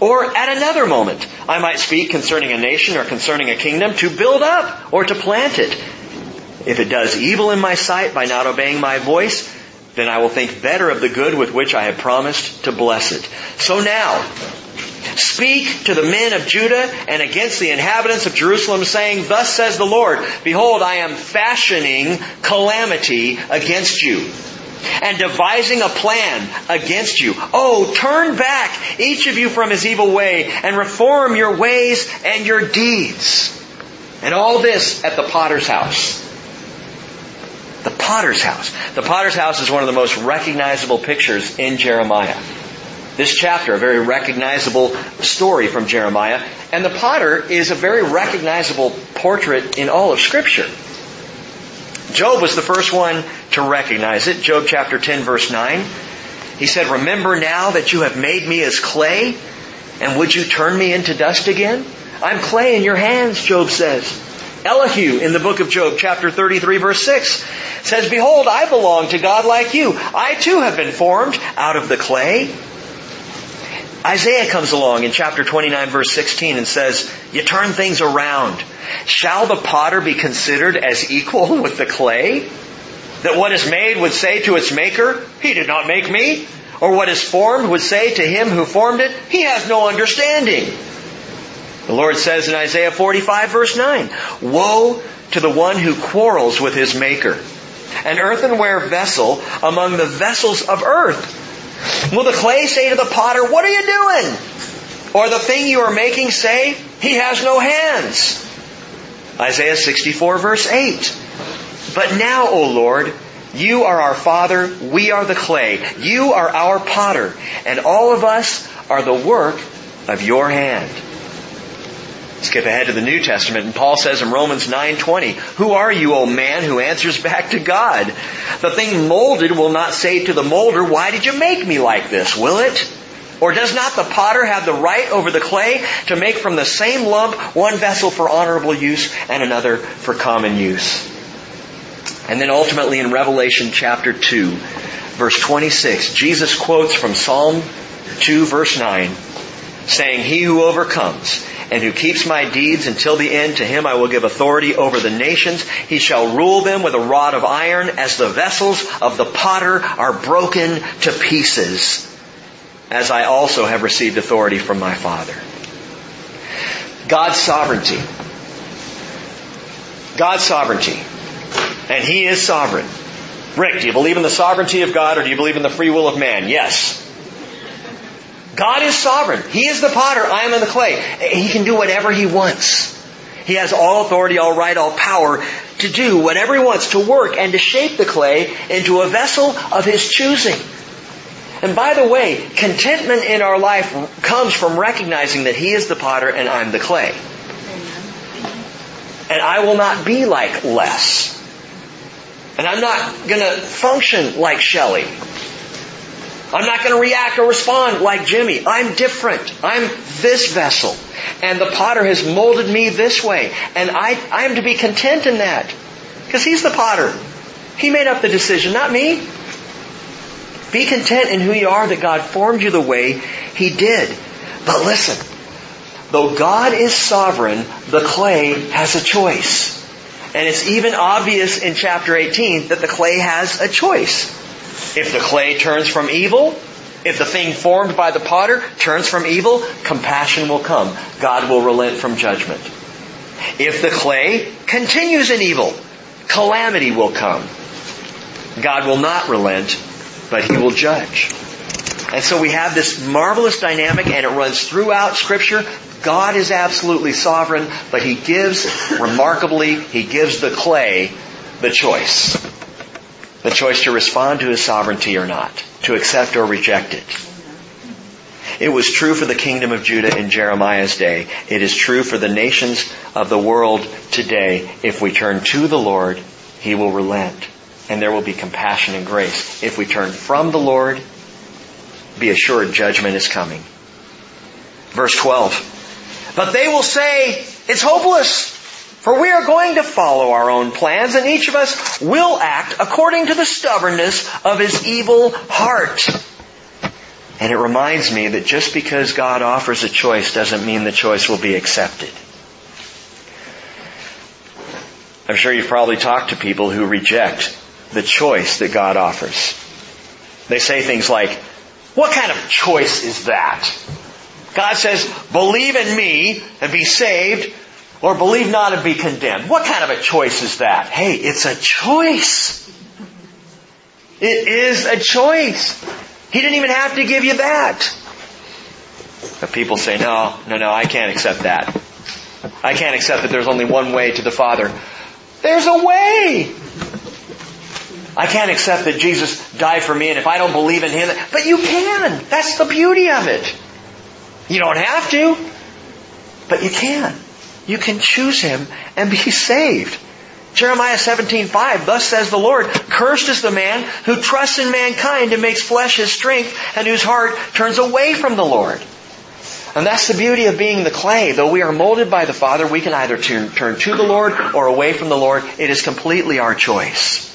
Or at another moment, I might speak concerning a nation or concerning a kingdom to build up or to plant it. If it does evil in my sight by not obeying my voice, then I will think better of the good with which I have promised to bless it. So now, speak to the men of Judah and against the inhabitants of Jerusalem, saying, thus says the Lord, behold, I am fashioning calamity against you, and devising a plan against you. Oh, turn back, each of you, from his evil way, and reform your ways and your deeds. And all this at the potter's house. The potter's house. The potter's house is one of the most recognizable pictures in Jeremiah. This chapter, a very recognizable story from Jeremiah. And the potter is a very recognizable portrait in all of Scripture. Job was the first one to recognize it. Job chapter ten verse nine. He said, remember now that you have made me as clay And would you turn me into dust again? I'm clay in your hands, Job says. Elihu in the book of Job, chapter thirty-three, verse six, says, behold, I belong to God like you. I too have been formed out of the clay. Isaiah comes along in chapter twenty-nine, verse sixteen and says, you turn things around. Shall the potter be considered as equal with the clay? That what is made would say to its maker, he did not make me. Or what is formed would say to him who formed it, he has no understanding. The Lord says in Isaiah forty-five, verse nine, woe to the one who quarrels with his maker, an earthenware vessel among the vessels of earth. Will the clay say to the potter, what are you doing? Or the thing you are making say, he has no hands. Isaiah sixty-four, verse eight, but now, O Lord, you are our Father, we are the clay. You are our potter, and all of us are the work of your hand. Skip ahead to the New Testament, and Paul says in Romans nine twenty, who are you, O man, who answers back to God? The thing molded will not say to the molder, why did you make me like this, will it? Or does not the potter have the right over the clay to make from the same lump one vessel for honorable use and another for common use? And then ultimately in Revelation chapter two, verse twenty-six, Jesus quotes from Psalm two, verse nine, saying, he who overcomes and who keeps my deeds until the end, to him I will give authority over the nations. He shall rule them with a rod of iron, as the vessels of the potter are broken to pieces, as I also have received authority from my Father. God's sovereignty. God's sovereignty. And He is sovereign. Rick, do you believe in the sovereignty of God, or do you believe in the free will of man? Yes. God is sovereign. He is the potter. I am in the clay. He can do whatever He wants. He has all authority, all right, all power to do whatever He wants, to work and to shape the clay into a vessel of His choosing. And by the way, contentment in our life comes from recognizing that He is the potter and I'm the clay. And I will not be like Les. And I'm not going to function like Shelley. I'm not going to react or respond like Jimmy. I'm different. I'm this vessel. And the potter has molded me this way. And I, I am to be content in that. Because he's the potter. He made up the decision, not me. Be content in who you are, that God formed you the way He did. But listen, though God is sovereign, the clay has a choice. And it's even obvious in chapter eighteen that the clay has a choice. If the clay turns from evil, if the thing formed by the potter turns from evil, compassion will come. God will relent from judgment. If the clay continues in evil, calamity will come. God will not relent, but He will judge. And so we have this marvelous dynamic, and it runs throughout Scripture. God is absolutely sovereign, but He gives, remarkably, He gives the clay the choice. The choice to respond to His sovereignty or not, to accept or reject it. It was true for the kingdom of Judah in Jeremiah's day. It is true for the nations of the world today. If we turn to the Lord, He will relent, and there will be compassion and grace. If we turn from the Lord, be assured judgment is coming. Verse twelve. But they will say, it's hopeless, for we are going to follow our own plans, and each of us will act according to the stubbornness of his evil heart. And it reminds me that just because God offers a choice doesn't mean the choice will be accepted. I'm sure you've probably talked to people who reject the choice that God offers. They say things like, what kind of choice is that? God says, believe in me and be saved, or believe not and be condemned. What kind of a choice is that? Hey, it's a choice. It is a choice. He didn't even have to give you that. But people say, no, no, no, I can't accept that. I can't accept that there's only one way to the Father. There's a way. I can't accept that Jesus died for me, and if I don't believe in Him... But you can! That's the beauty of it. You don't have to, but you can. You can choose Him and be saved. Jeremiah seventeen five, thus says the Lord, cursed is the man who trusts in mankind and makes flesh his strength, and whose heart turns away from the Lord. And that's the beauty of being the clay. Though we are molded by the Father, we can either turn, turn to the Lord or away from the Lord. It is completely our choice.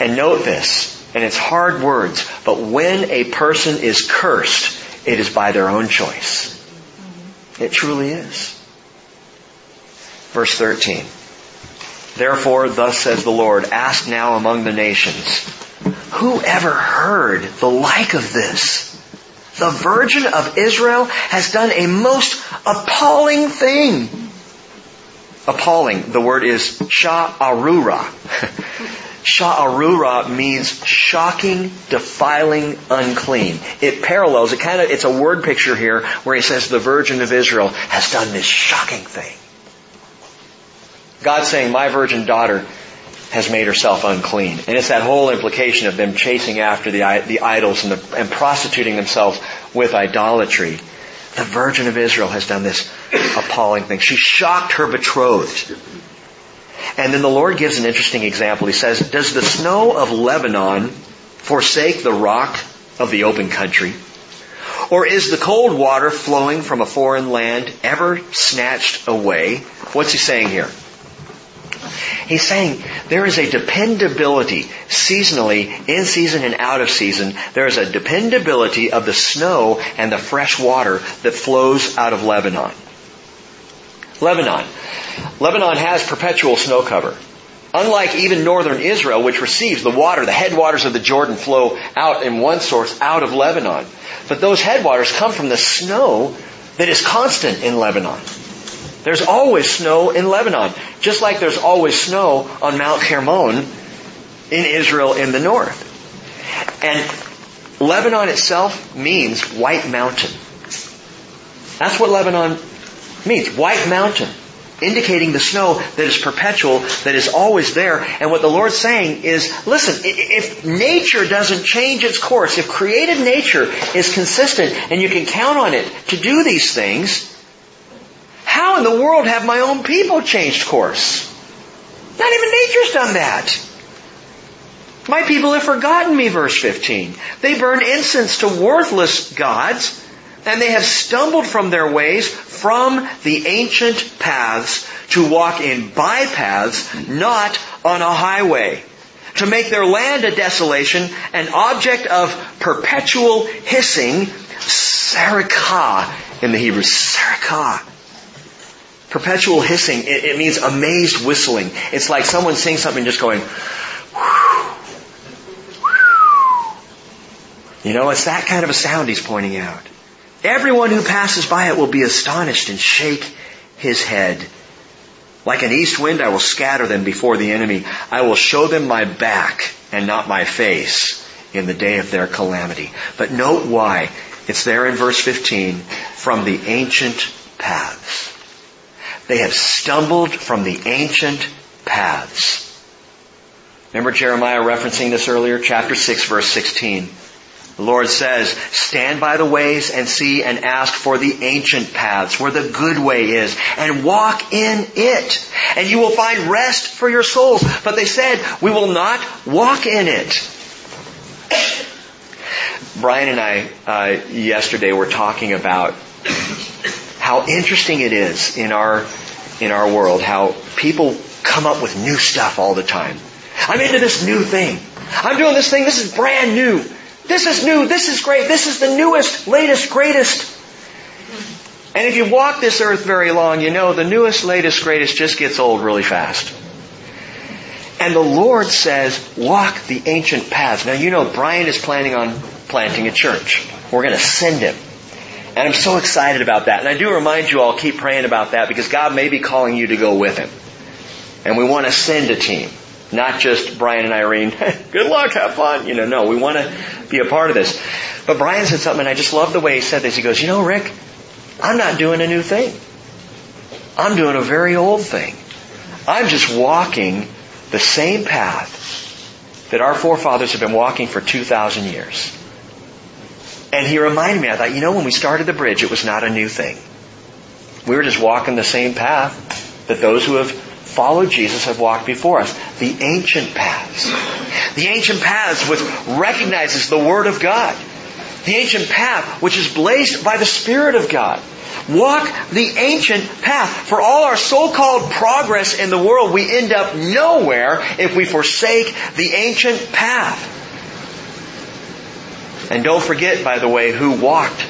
And note this, and it's hard words, but when a person is cursed, it is by their own choice. It truly is. Verse thirteen. Therefore, thus says the Lord, ask now among the nations, who ever heard the like of this? The Virgin of Israel has done a most appalling thing. Appalling. The word is sha'arura. Sha'arura means shocking, defiling, unclean. It parallels, it kind of, it's a word picture here where he says the Virgin of Israel has done this shocking thing. God's saying, my virgin daughter has made herself unclean. And it's that whole implication of them chasing after the, the idols and, the, and prostituting themselves with idolatry. The Virgin of Israel has done this appalling thing. She shocked her betrothed. And then the Lord gives an interesting example. He says, does the snow of Lebanon forsake the rock of the open country? Or is the cold water flowing from a foreign land ever snatched away? What's he saying here? He's saying there is a dependability seasonally, in season and out of season. There is a dependability of the snow and the fresh water that flows out of Lebanon. Lebanon. Lebanon has perpetual snow cover. Unlike even northern Israel, which receives the water, the headwaters of the Jordan flow out in one source, out of Lebanon. But those headwaters come from the snow that is constant in Lebanon. There's always snow in Lebanon, just like there's always snow on Mount Hermon in Israel in the north. And Lebanon itself means white mountain. That's what Lebanon means, white mountain, indicating the snow that is perpetual, that is always there. And what the Lord's saying is, listen, if nature doesn't change its course, if created nature is consistent and you can count on it to do these things, how in the world have my own people changed course? Not even nature's done that. My people have forgotten me, verse fifteen. They burn incense to worthless gods, and they have stumbled from their ways, from the ancient paths, to walk in bypaths, not on a highway, to make their land a desolation, an object of perpetual hissing, sarikah in the Hebrew, sarikah. Perpetual hissing, it, it means amazed whistling. It's like someone sings something just going, you know, it's that kind of a sound he's pointing out. Everyone who passes by it will be astonished and shake his head. Like an east wind, I will scatter them before the enemy. I will show them my back and not my face in the day of their calamity. But note why. It's there in verse fifteen, from the ancient paths. They have stumbled from the ancient paths. Remember Jeremiah referencing this earlier? Chapter six, verse sixteen. The Lord says, stand by the ways and see and ask for the ancient paths where the good way is and walk in it, and you will find rest for your souls. But they said, we will not walk in it. Brian and I uh, yesterday were talking about how interesting it is in our in our world how people come up with new stuff all the time. I'm into this new thing. I'm doing this thing. This is brand new. This is new. This is great. This is the newest, latest, greatest. And if you walk this earth very long, you know the newest, latest, greatest just gets old really fast. And the Lord says, walk the ancient paths. Now, you know, Brian is planning on planting a church. We're going to send him. And I'm so excited about that. And I do remind you all, keep praying about that, because God may be calling you to go with him. And we want to send a team. Not just Brian and Irene, good luck, have fun. You know, no, we want to be a part of this. But Brian said something, and I just love the way he said this. He goes, you know, Rick, I'm not doing a new thing. I'm doing a very old thing. I'm just walking the same path that our forefathers have been walking for two thousand years. And he reminded me, I thought, you know, when we started the bridge, it was not a new thing. We were just walking the same path that those who have followed Jesus have walked before us. The ancient paths. The ancient paths which recognizes the Word of God. the ancient path which is blazed by the Spirit of God. Walk the ancient path. For all our so-called progress in the world, we end up nowhere if we forsake the ancient path. And don't forget, by the way, who walked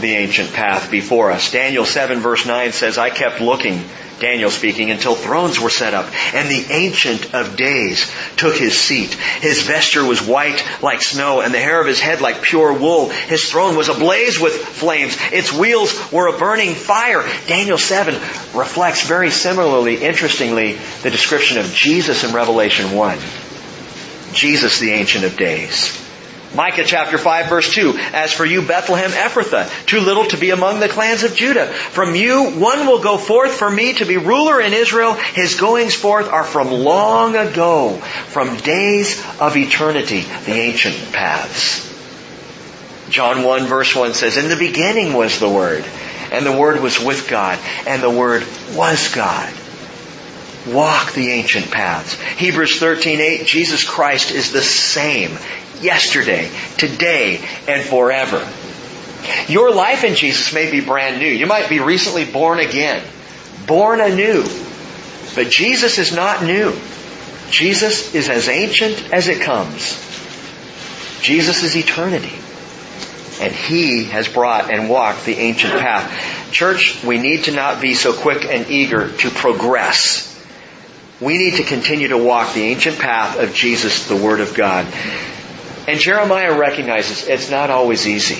the ancient path before us. Daniel seven verse nine says, I kept looking, Daniel speaking, until thrones were set up, and the Ancient of Days took his seat. His vesture was white like snow, and the hair of his head like pure wool. His throne was ablaze with flames. Its wheels were a burning fire. Daniel seven reflects very similarly, interestingly, the description of Jesus in Revelation one. Jesus, the Ancient of Days. Micah chapter five verse two, as for you, Bethlehem Ephrathah, too little to be among the clans of Judah. From you one will go forth for me to be ruler in Israel. His goings forth are from long ago, from days of eternity, the ancient paths. John one verse one says, in the beginning was the Word, and the Word was with God, and the Word was God. Walk the ancient paths. Hebrews thirteen eight, Jesus Christ is the same yesterday, today, and forever. Your life in Jesus may be brand new. You might be recently born again, born anew. But Jesus is not new. Jesus is as ancient as it comes. Jesus is eternity. And He has brought and walked the ancient path. Church, we need to not be so quick and eager to progress. We need to continue to walk the ancient path of Jesus, the Word of God. And Jeremiah recognizes it's not always easy.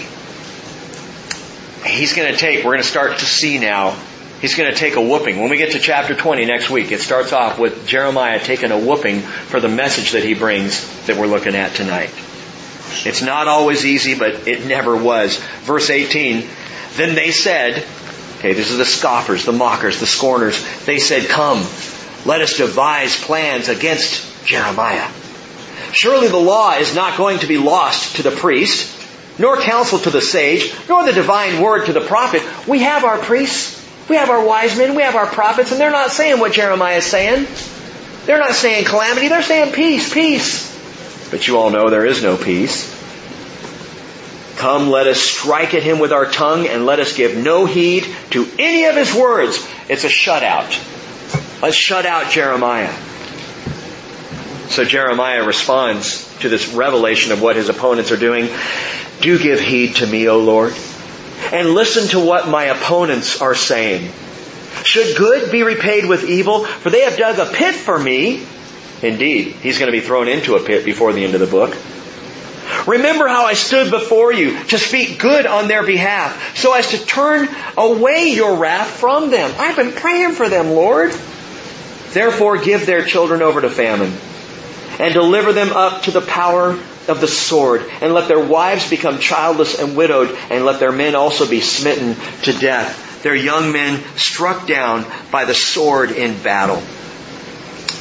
He's going to take, we're going to start to see now, he's going to take a whooping. When we get to chapter twenty next week, it starts off with Jeremiah taking a whooping for the message that he brings that we're looking at tonight. It's not always easy, but it never was. Verse eighteen, then they said, okay, this is the scoffers, the mockers, the scorners. They said, come, let us devise plans against Jeremiah. Surely the law is not going to be lost to the priest, nor counsel to the sage, nor the divine word to the prophet. We have our priests, we have our wise men, we have our prophets, and they're not saying what Jeremiah is saying. They're not saying calamity, they're saying peace, peace. But you all know there is no peace. Come, let us strike at him with our tongue, and let us give no heed to any of his words. It's a shutout. Let's shut out Jeremiah. So Jeremiah responds to this revelation of what his opponents are doing. Do give heed to me, O Lord, and listen to what my opponents are saying. Should good be repaid with evil? For they have dug a pit for me. Indeed, he's going to be thrown into a pit before the end of the book. Remember how I stood before you to speak good on their behalf, so as to turn away your wrath from them. I've been praying for them, Lord. Therefore, give their children over to famine, and deliver them up to the power of the sword, and let their wives become childless and widowed, and let their men also be smitten to death, their young men struck down by the sword in battle.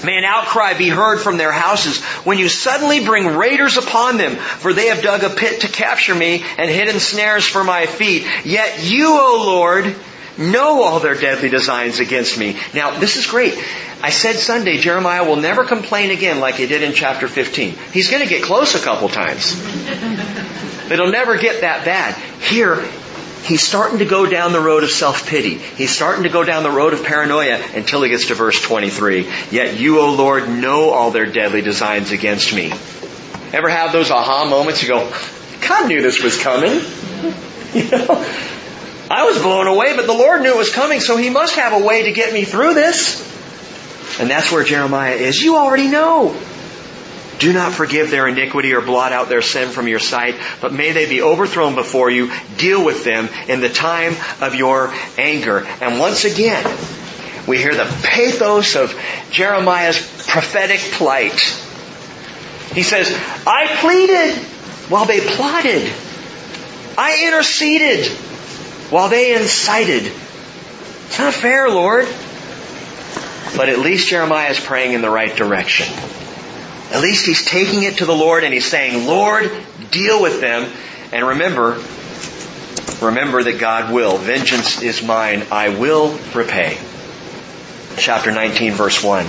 May an outcry be heard from their houses when you suddenly bring raiders upon them, for they have dug a pit to capture me and hidden snares for my feet. Yet you, O Lord, know all their deadly designs against me. Now, this is great. I said Sunday, Jeremiah will never complain again like he did in chapter fifteen. He's going to get close a couple times. It'll never get that bad. Here, he's starting to go down the road of self-pity. He's starting to go down the road of paranoia until he gets to verse twenty-three. Yet you, O Lord, know all their deadly designs against me. Ever have those aha moments? You go, God knew this was coming. You know? I was blown away, but the Lord knew it was coming, so He must have a way to get me through this. And that's where Jeremiah is. You already know. Do not forgive their iniquity or blot out their sin from your sight, but may they be overthrown before you. Deal with them in the time of your anger. And once again, we hear the pathos of Jeremiah's prophetic plight. He says, I pleaded while they plotted. I interceded while they incited. It's not fair, Lord. But at least Jeremiah is praying in the right direction. At least he's taking it to the Lord and he's saying, Lord, deal with them. And remember, remember that God will. Vengeance is mine. I will repay. Chapter nineteen, verse one.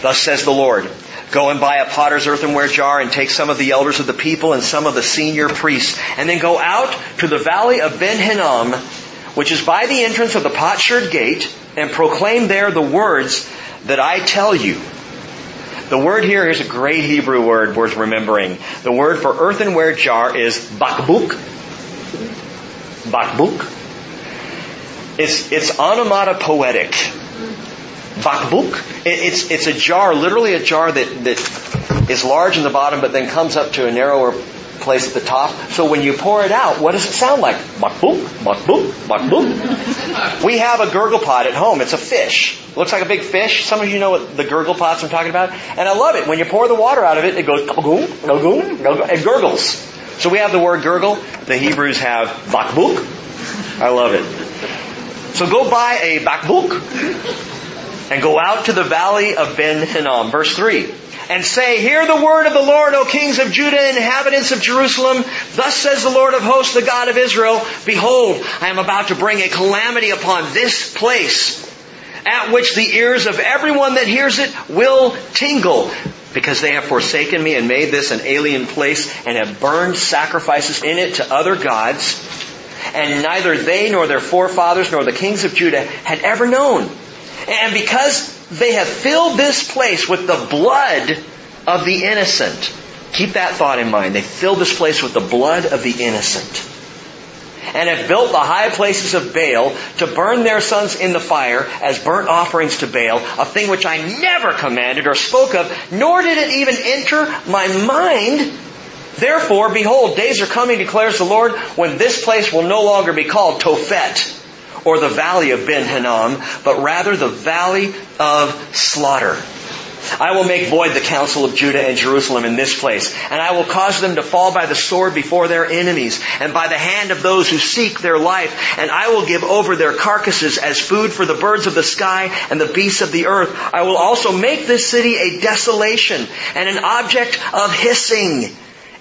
Thus says the Lord, Go and buy a potter's earthenware jar and take some of the elders of the people and some of the senior priests. And then go out to the valley of Ben-Hinnom, which is by the entrance of the potsherd gate, and proclaim there the words that I tell you. The word here is a great Hebrew word worth remembering. The word for earthenware jar is bakbuk. Bakbuk. It's, it's onomatopoetic. Bakbuk. It, it's, it's a jar, literally a jar that, that is large in the bottom but then comes up to a narrower place at the top. So when you pour it out, what does it sound like? Bakbuk, bakbuk, bakbuk. We have a gurgle pot at home. It's a fish. Looks like a big fish. Some of you know what the gurgle pots I'm talking about. And I love it. When you pour the water out of it, it goes, gagoom, gagoom, gagoom. It gurgles. So we have the word gurgle. The Hebrews have bakbuk. I love it. So go buy a bakbuk and go out to the valley of Ben-Hinnom. Verse three. And say, hear the word of the Lord, O kings of Judah, inhabitants of Jerusalem. Thus says the Lord of hosts, the God of Israel, behold, I am about to bring a calamity upon this place, at which the ears of everyone that hears it will tingle, because they have forsaken me and made this an alien place, and have burned sacrifices in it to other gods, and neither they nor their forefathers nor the kings of Judah had ever known. And because they have filled this place with the blood of the innocent. Keep that thought in mind. They filled this place with the blood of the innocent. And have built the high places of Baal to burn their sons in the fire as burnt offerings to Baal, a thing which I never commanded or spoke of, nor did it even enter my mind. Therefore, behold, days are coming, declares the Lord, when this place will no longer be called Tophet, or the valley of Ben-Hinnom, but rather the valley of slaughter. I will make void the counsel of Judah and Jerusalem in this place, and I will cause them to fall by the sword before their enemies, and by the hand of those who seek their life, and I will give over their carcasses as food for the birds of the sky and the beasts of the earth. I will also make this city a desolation and an object of hissing.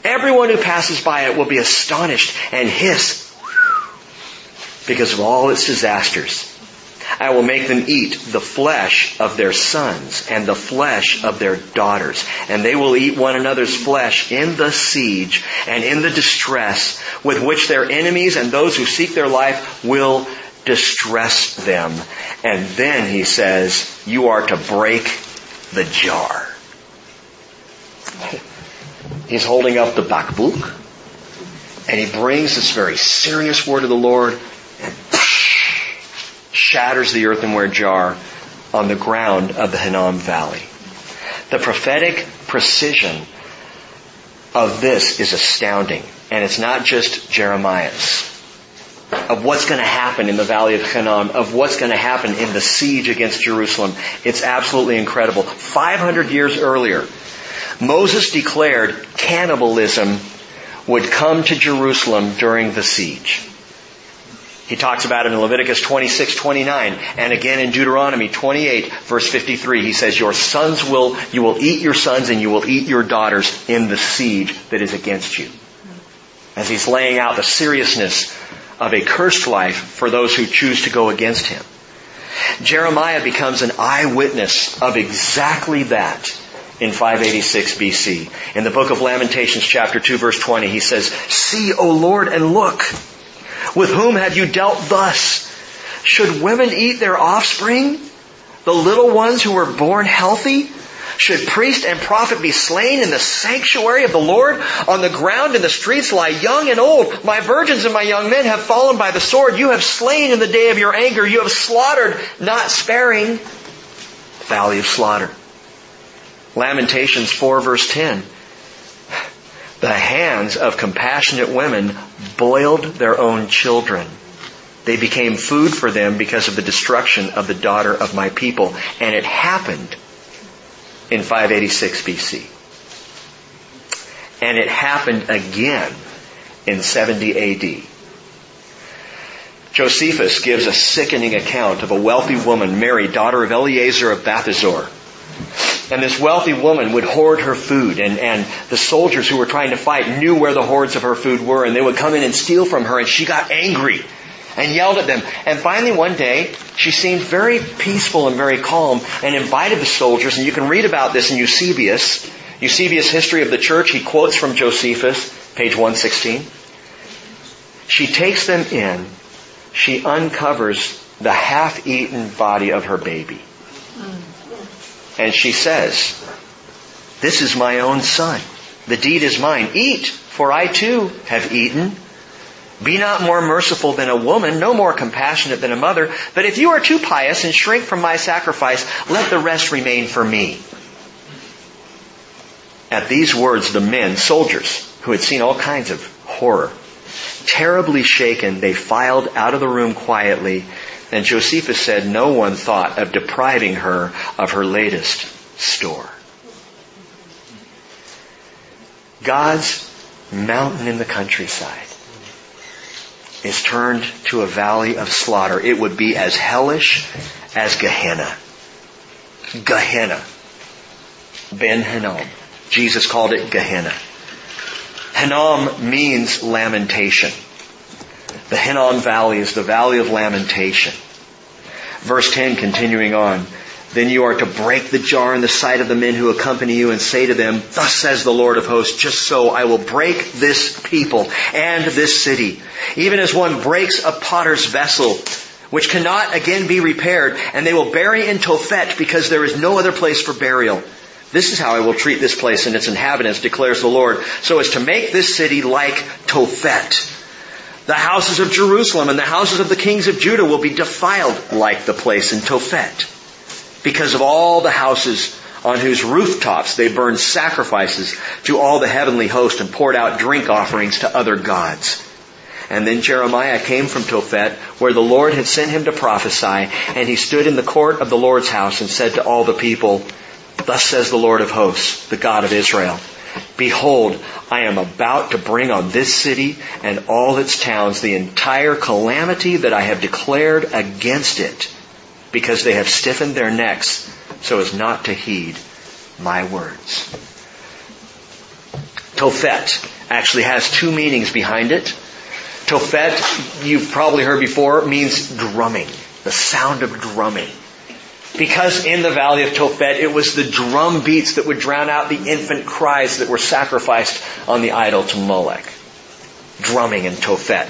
Everyone who passes by it will be astonished and hiss, because of all its disasters. I will make them eat the flesh of their sons and the flesh of their daughters, and they will eat one another's flesh in the siege and in the distress with which their enemies and those who seek their life will distress them. And then he says, you are to break the jar. He's holding up the bakbuk, and he brings this very serious word of the Lord and shatters the earthenware jar on the ground of the Hinnom Valley. The prophetic precision of this is astounding. And it's not just Jeremiah's. Of what's going to happen in the Valley of Hinnom, of what's going to happen in the siege against Jerusalem. It's absolutely incredible. five hundred years earlier, Moses declared cannibalism would come to Jerusalem during the siege. He talks about it in Leviticus twenty-six, twenty-nine, and again in Deuteronomy twenty-eight, verse fifty-three. He says, your sons will, you will eat your sons and you will eat your daughters in the siege that is against you. As he's laying out the seriousness of a cursed life for those who choose to go against him. Jeremiah becomes an eyewitness of exactly that. In five eighty-six B C, in the book of Lamentations, chapter two, verse twenty, he says, see, O Lord, and look, with whom have you dealt thus? Should women eat their offspring? The little ones who were born healthy? Should priest and prophet be slain in the sanctuary of the Lord? On the ground in the streets lie young and old. My virgins and my young men have fallen by the sword. You have slain in the day of your anger. You have slaughtered, not sparing. Valley of slaughter. Lamentations four verse ten. The hands of compassionate women boiled their own children. They became food for them because of the destruction of the daughter of my people. And it happened in five eighty-six B C. And it happened again in seventy A D. Josephus gives a sickening account of a wealthy woman, Mary, daughter of Eleazar of Bethurzur. And this wealthy woman would hoard her food, and, and the soldiers who were trying to fight knew where the hoards of her food were, and they would come in and steal from her, and she got angry. and yelled at them. And finally one day, she seemed very peaceful and very calm and invited the soldiers, and you can read about this in Eusebius. Eusebius' History of the Church, he quotes from Josephus, page one sixteen. She takes them in. She uncovers the half-eaten body of her baby. And she says, "This is my own son. The deed is mine. Eat, for I too have eaten. Be not more merciful than a woman, no more compassionate than a mother. But if you are too pious and shrink from my sacrifice, let the rest remain for me." At these words, the men, soldiers, who had seen all kinds of horror, terribly shaken, they filed out of the room quietly. And Josephus said no one thought of depriving her of her latest store. God's mountain in the countryside is turned to a valley of slaughter. It would be as hellish as Gehenna. Gehenna. Ben-Hinnom. Jesus called it Gehenna. Hinnom means lamentation. The Hinnom Valley is the Valley of Lamentation. Verse ten, continuing on. Then you are to break the jar in the sight of the men who accompany you and say to them, "Thus says the Lord of hosts, just so I will break this people and this city, even as one breaks a potter's vessel, which cannot again be repaired, and they will bury in Tophet because there is no other place for burial. This is how I will treat this place and its inhabitants, declares the Lord, so as to make this city like Tophet. The houses of Jerusalem and the houses of the kings of Judah will be defiled like the place in Tophet, because of all the houses on whose rooftops they burned sacrifices to all the heavenly host and poured out drink offerings to other gods." And then Jeremiah came from Tophet, where the Lord had sent him to prophesy, and he stood in the court of the Lord's house and said to all the people, "Thus says the Lord of hosts, the God of Israel, behold, I am about to bring on this city and all its towns the entire calamity that I have declared against it, because they have stiffened their necks so as not to heed my words." Tophet actually has two meanings behind it. Tophet, you've probably heard before, means drumming, the sound of drumming. Because in the Valley of Tophet, it was the drum beats that would drown out the infant cries that were sacrificed on the idol to Molech. Drumming in Tophet.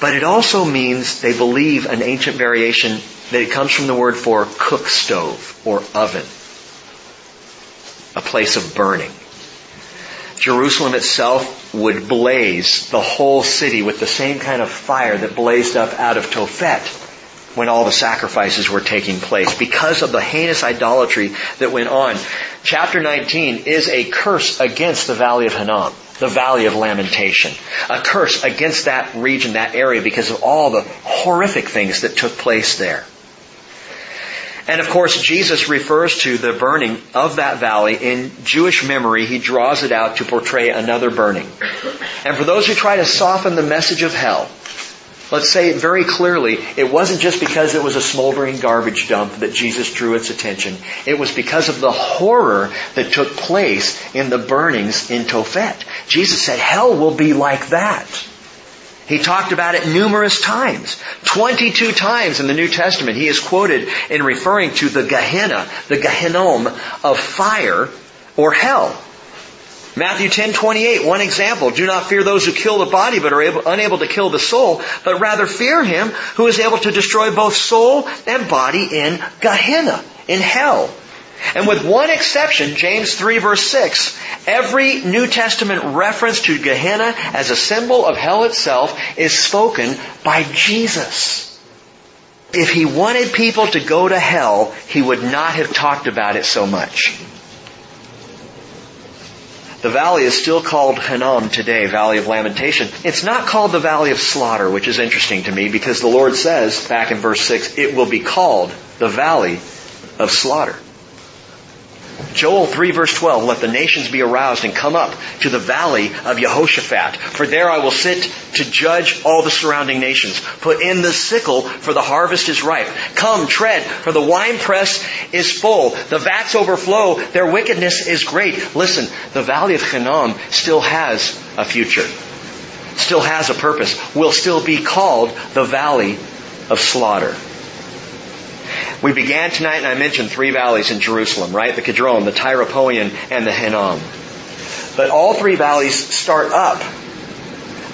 But it also means, they believe, an ancient variation, that it comes from the word for cook stove or oven. A place of burning. Jerusalem itself would blaze the whole city with the same kind of fire that blazed up out of Tophet when all the sacrifices were taking place, because of the heinous idolatry that went on. Chapter nineteen is a curse against the Valley of Hinnom, the Valley of Lamentation. A curse against that region, that area, because of all the horrific things that took place there. And of course, Jesus refers to the burning of that valley. In Jewish memory, he draws it out to portray another burning. And for those who try to soften the message of hell, let's say it very clearly, it wasn't just because it was a smoldering garbage dump that Jesus drew its attention. It was because of the horror that took place in the burnings in Tophet. Jesus said, hell will be like that. He talked about it numerous times. twenty-two times in the New Testament, he is quoted in referring to the Gehenna, the Gehennom of fire or hell. Matthew ten twenty-eight, one example. "Do not fear those who kill the body but are able, unable to kill the soul, but rather fear him who is able to destroy both soul and body in Gehenna," in hell. And with one exception, James three verse six, every New Testament reference to Gehenna as a symbol of hell itself is spoken by Jesus. If he wanted people to go to hell, he would not have talked about it so much. The valley is still called Hinnom today, Valley of Lamentation. It's not called the Valley of Slaughter, which is interesting to me because the Lord says, back in verse six, it will be called the Valley of Slaughter. Joel three verse twelve, "Let the nations be aroused and come up to the Valley of Jehoshaphat. For there I will sit to judge all the surrounding nations. Put in the sickle, for the harvest is ripe. Come, tread, for the winepress is full. The vats overflow, their wickedness is great." Listen, the Valley of Hinnom still has a future. still has a purpose, will still be called the Valley of Slaughter. We began tonight, and I mentioned three valleys in Jerusalem, right? The Kidron, the Tyropoean, and the Hinnom. But all three valleys start up.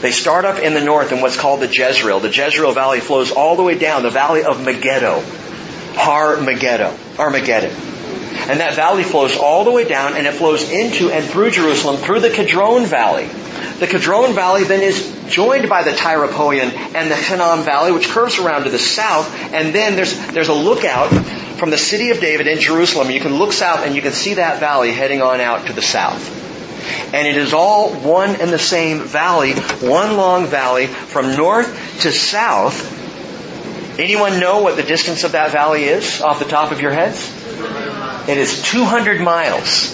They start up in the north in what's called the Jezreel. The Jezreel Valley flows all the way down, the Valley of Megiddo. Har Megiddo. Armageddon. And that valley flows all the way down, and it flows into and through Jerusalem, through the Kidron Valley. The Kidron Valley then is joined by the Tyropoean and the Hinnom Valley, which curves around to the south. And then there's there's a lookout from the city of David in Jerusalem. You can look south, and you can see that valley heading on out to the south. And it is all one and the same valley, one long valley from north to south. Anyone know what the distance of that valley is off the top of your heads? It is two hundred miles.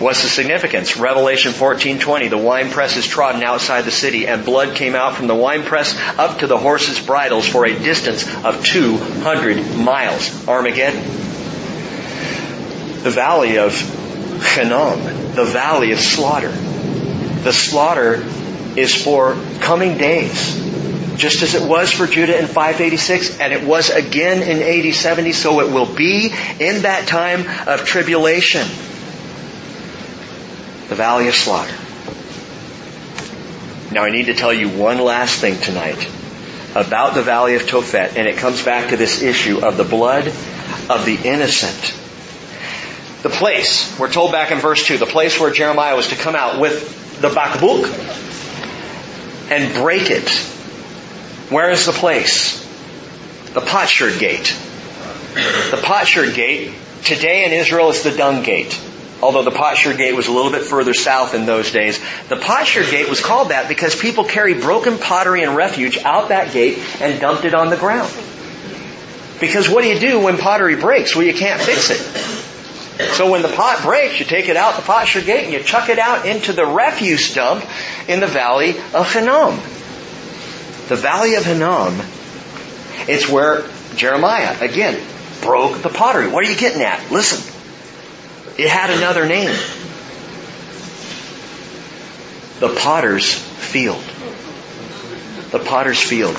What's the significance? Revelation fourteen twenty, the winepress is trodden outside the city, and blood came out from the winepress up to the horses' bridles for a distance of two hundred miles. Armageddon. The valley of Hinnom, the valley of slaughter. The slaughter is for coming days. Just as it was for Judah in five eighty-six, and it was again in A D seventy, so it will be in that time of tribulation. The valley of slaughter. Now I need to tell you one last thing tonight about the valley of Tophet, and it comes back to this issue of the blood of the innocent. The place, we're told back in verse two, the place where Jeremiah was to come out with the bakbuk and break it. Where is the place? The potsherd gate. The potsherd gate, today in Israel, is the dung gate. Although the potsherd gate was a little bit further south in those days. The potsherd gate was called that because people carried broken pottery and refuse out that gate and dumped it on the ground. Because what do you do when pottery breaks? Well, you can't fix it. So when the pot breaks, you take it out the potsherd gate and you chuck it out into the refuse dump in the valley of Hinnom. The Valley of Hinnom, it's where Jeremiah, again, broke the pottery. What are you getting at? Listen, it had another name. The Potter's Field. The Potter's Field.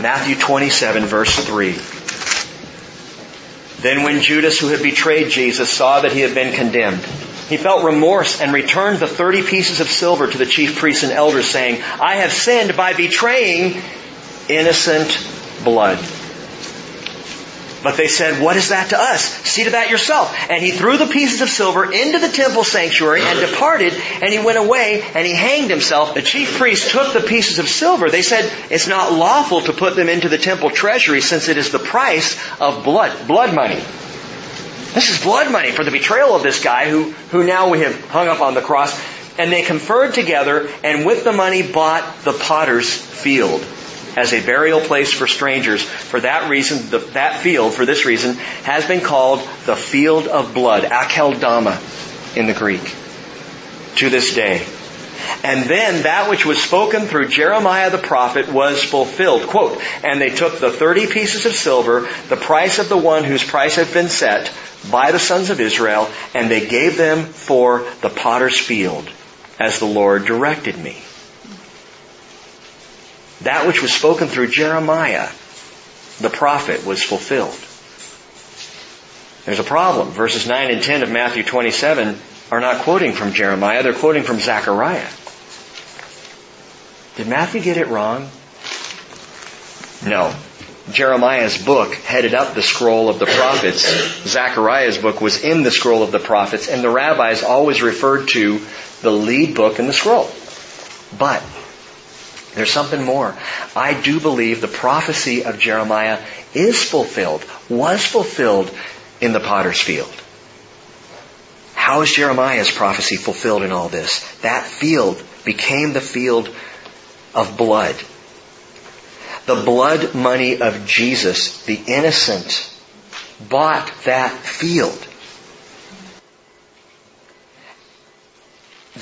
Matthew twenty-seven, verse three. Then when Judas, who had betrayed Jesus, saw that he had been condemned, he felt remorse and returned the thirty pieces of silver to the chief priests and elders, saying, I have sinned by betraying innocent blood. But they said, what is that to us? See to that yourself. And he threw the pieces of silver into the temple sanctuary and departed, and he went away and he hanged himself. The chief priests took the pieces of silver. They said, it's not lawful to put them into the temple treasury, since it is the price of blood, blood money. This is blood money for the betrayal of this guy who, who now we have hung up on the cross. And they conferred together, and with the money bought the potter's field as a burial place for strangers. For that reason, the, that field, for this reason, has been called the Field of Blood, Akeldama in the Greek, to this day. And then that which was spoken through Jeremiah the prophet was fulfilled. Quote, and they took the thirty pieces of silver, the price of the one whose price had been set by the sons of Israel, and they gave them for the potter's field, as the Lord directed me. That which was spoken through Jeremiah the prophet was fulfilled. There's a problem. Verses nine and ten of Matthew twenty-seven are not quoting from Jeremiah, they're quoting from Zechariah. Did Matthew get it wrong? No. Jeremiah's book headed up the scroll of the prophets. Zechariah's book was in the scroll of the prophets, and the rabbis always referred to the lead book in the scroll. But there's something more. I do believe the prophecy of Jeremiah is fulfilled, was fulfilled in the potter's field. How is Jeremiah's prophecy fulfilled in all this? That field became the field of blood. The blood money of Jesus, the innocent, bought that field.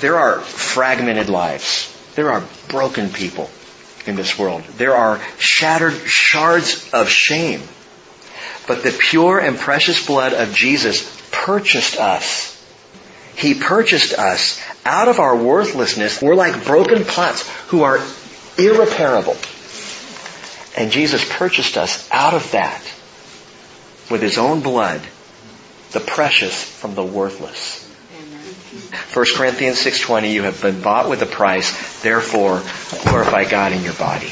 There are fragmented lives. There are broken people in this world. There are shattered shards of shame. But the pure and precious blood of Jesus purchased us. He purchased us Out of our worthlessness, we're like broken pots who are irreparable. And Jesus purchased us out of that with His own blood, the precious from the worthless. First Corinthians six twenty, you have been bought with a price, therefore glorify God in your body.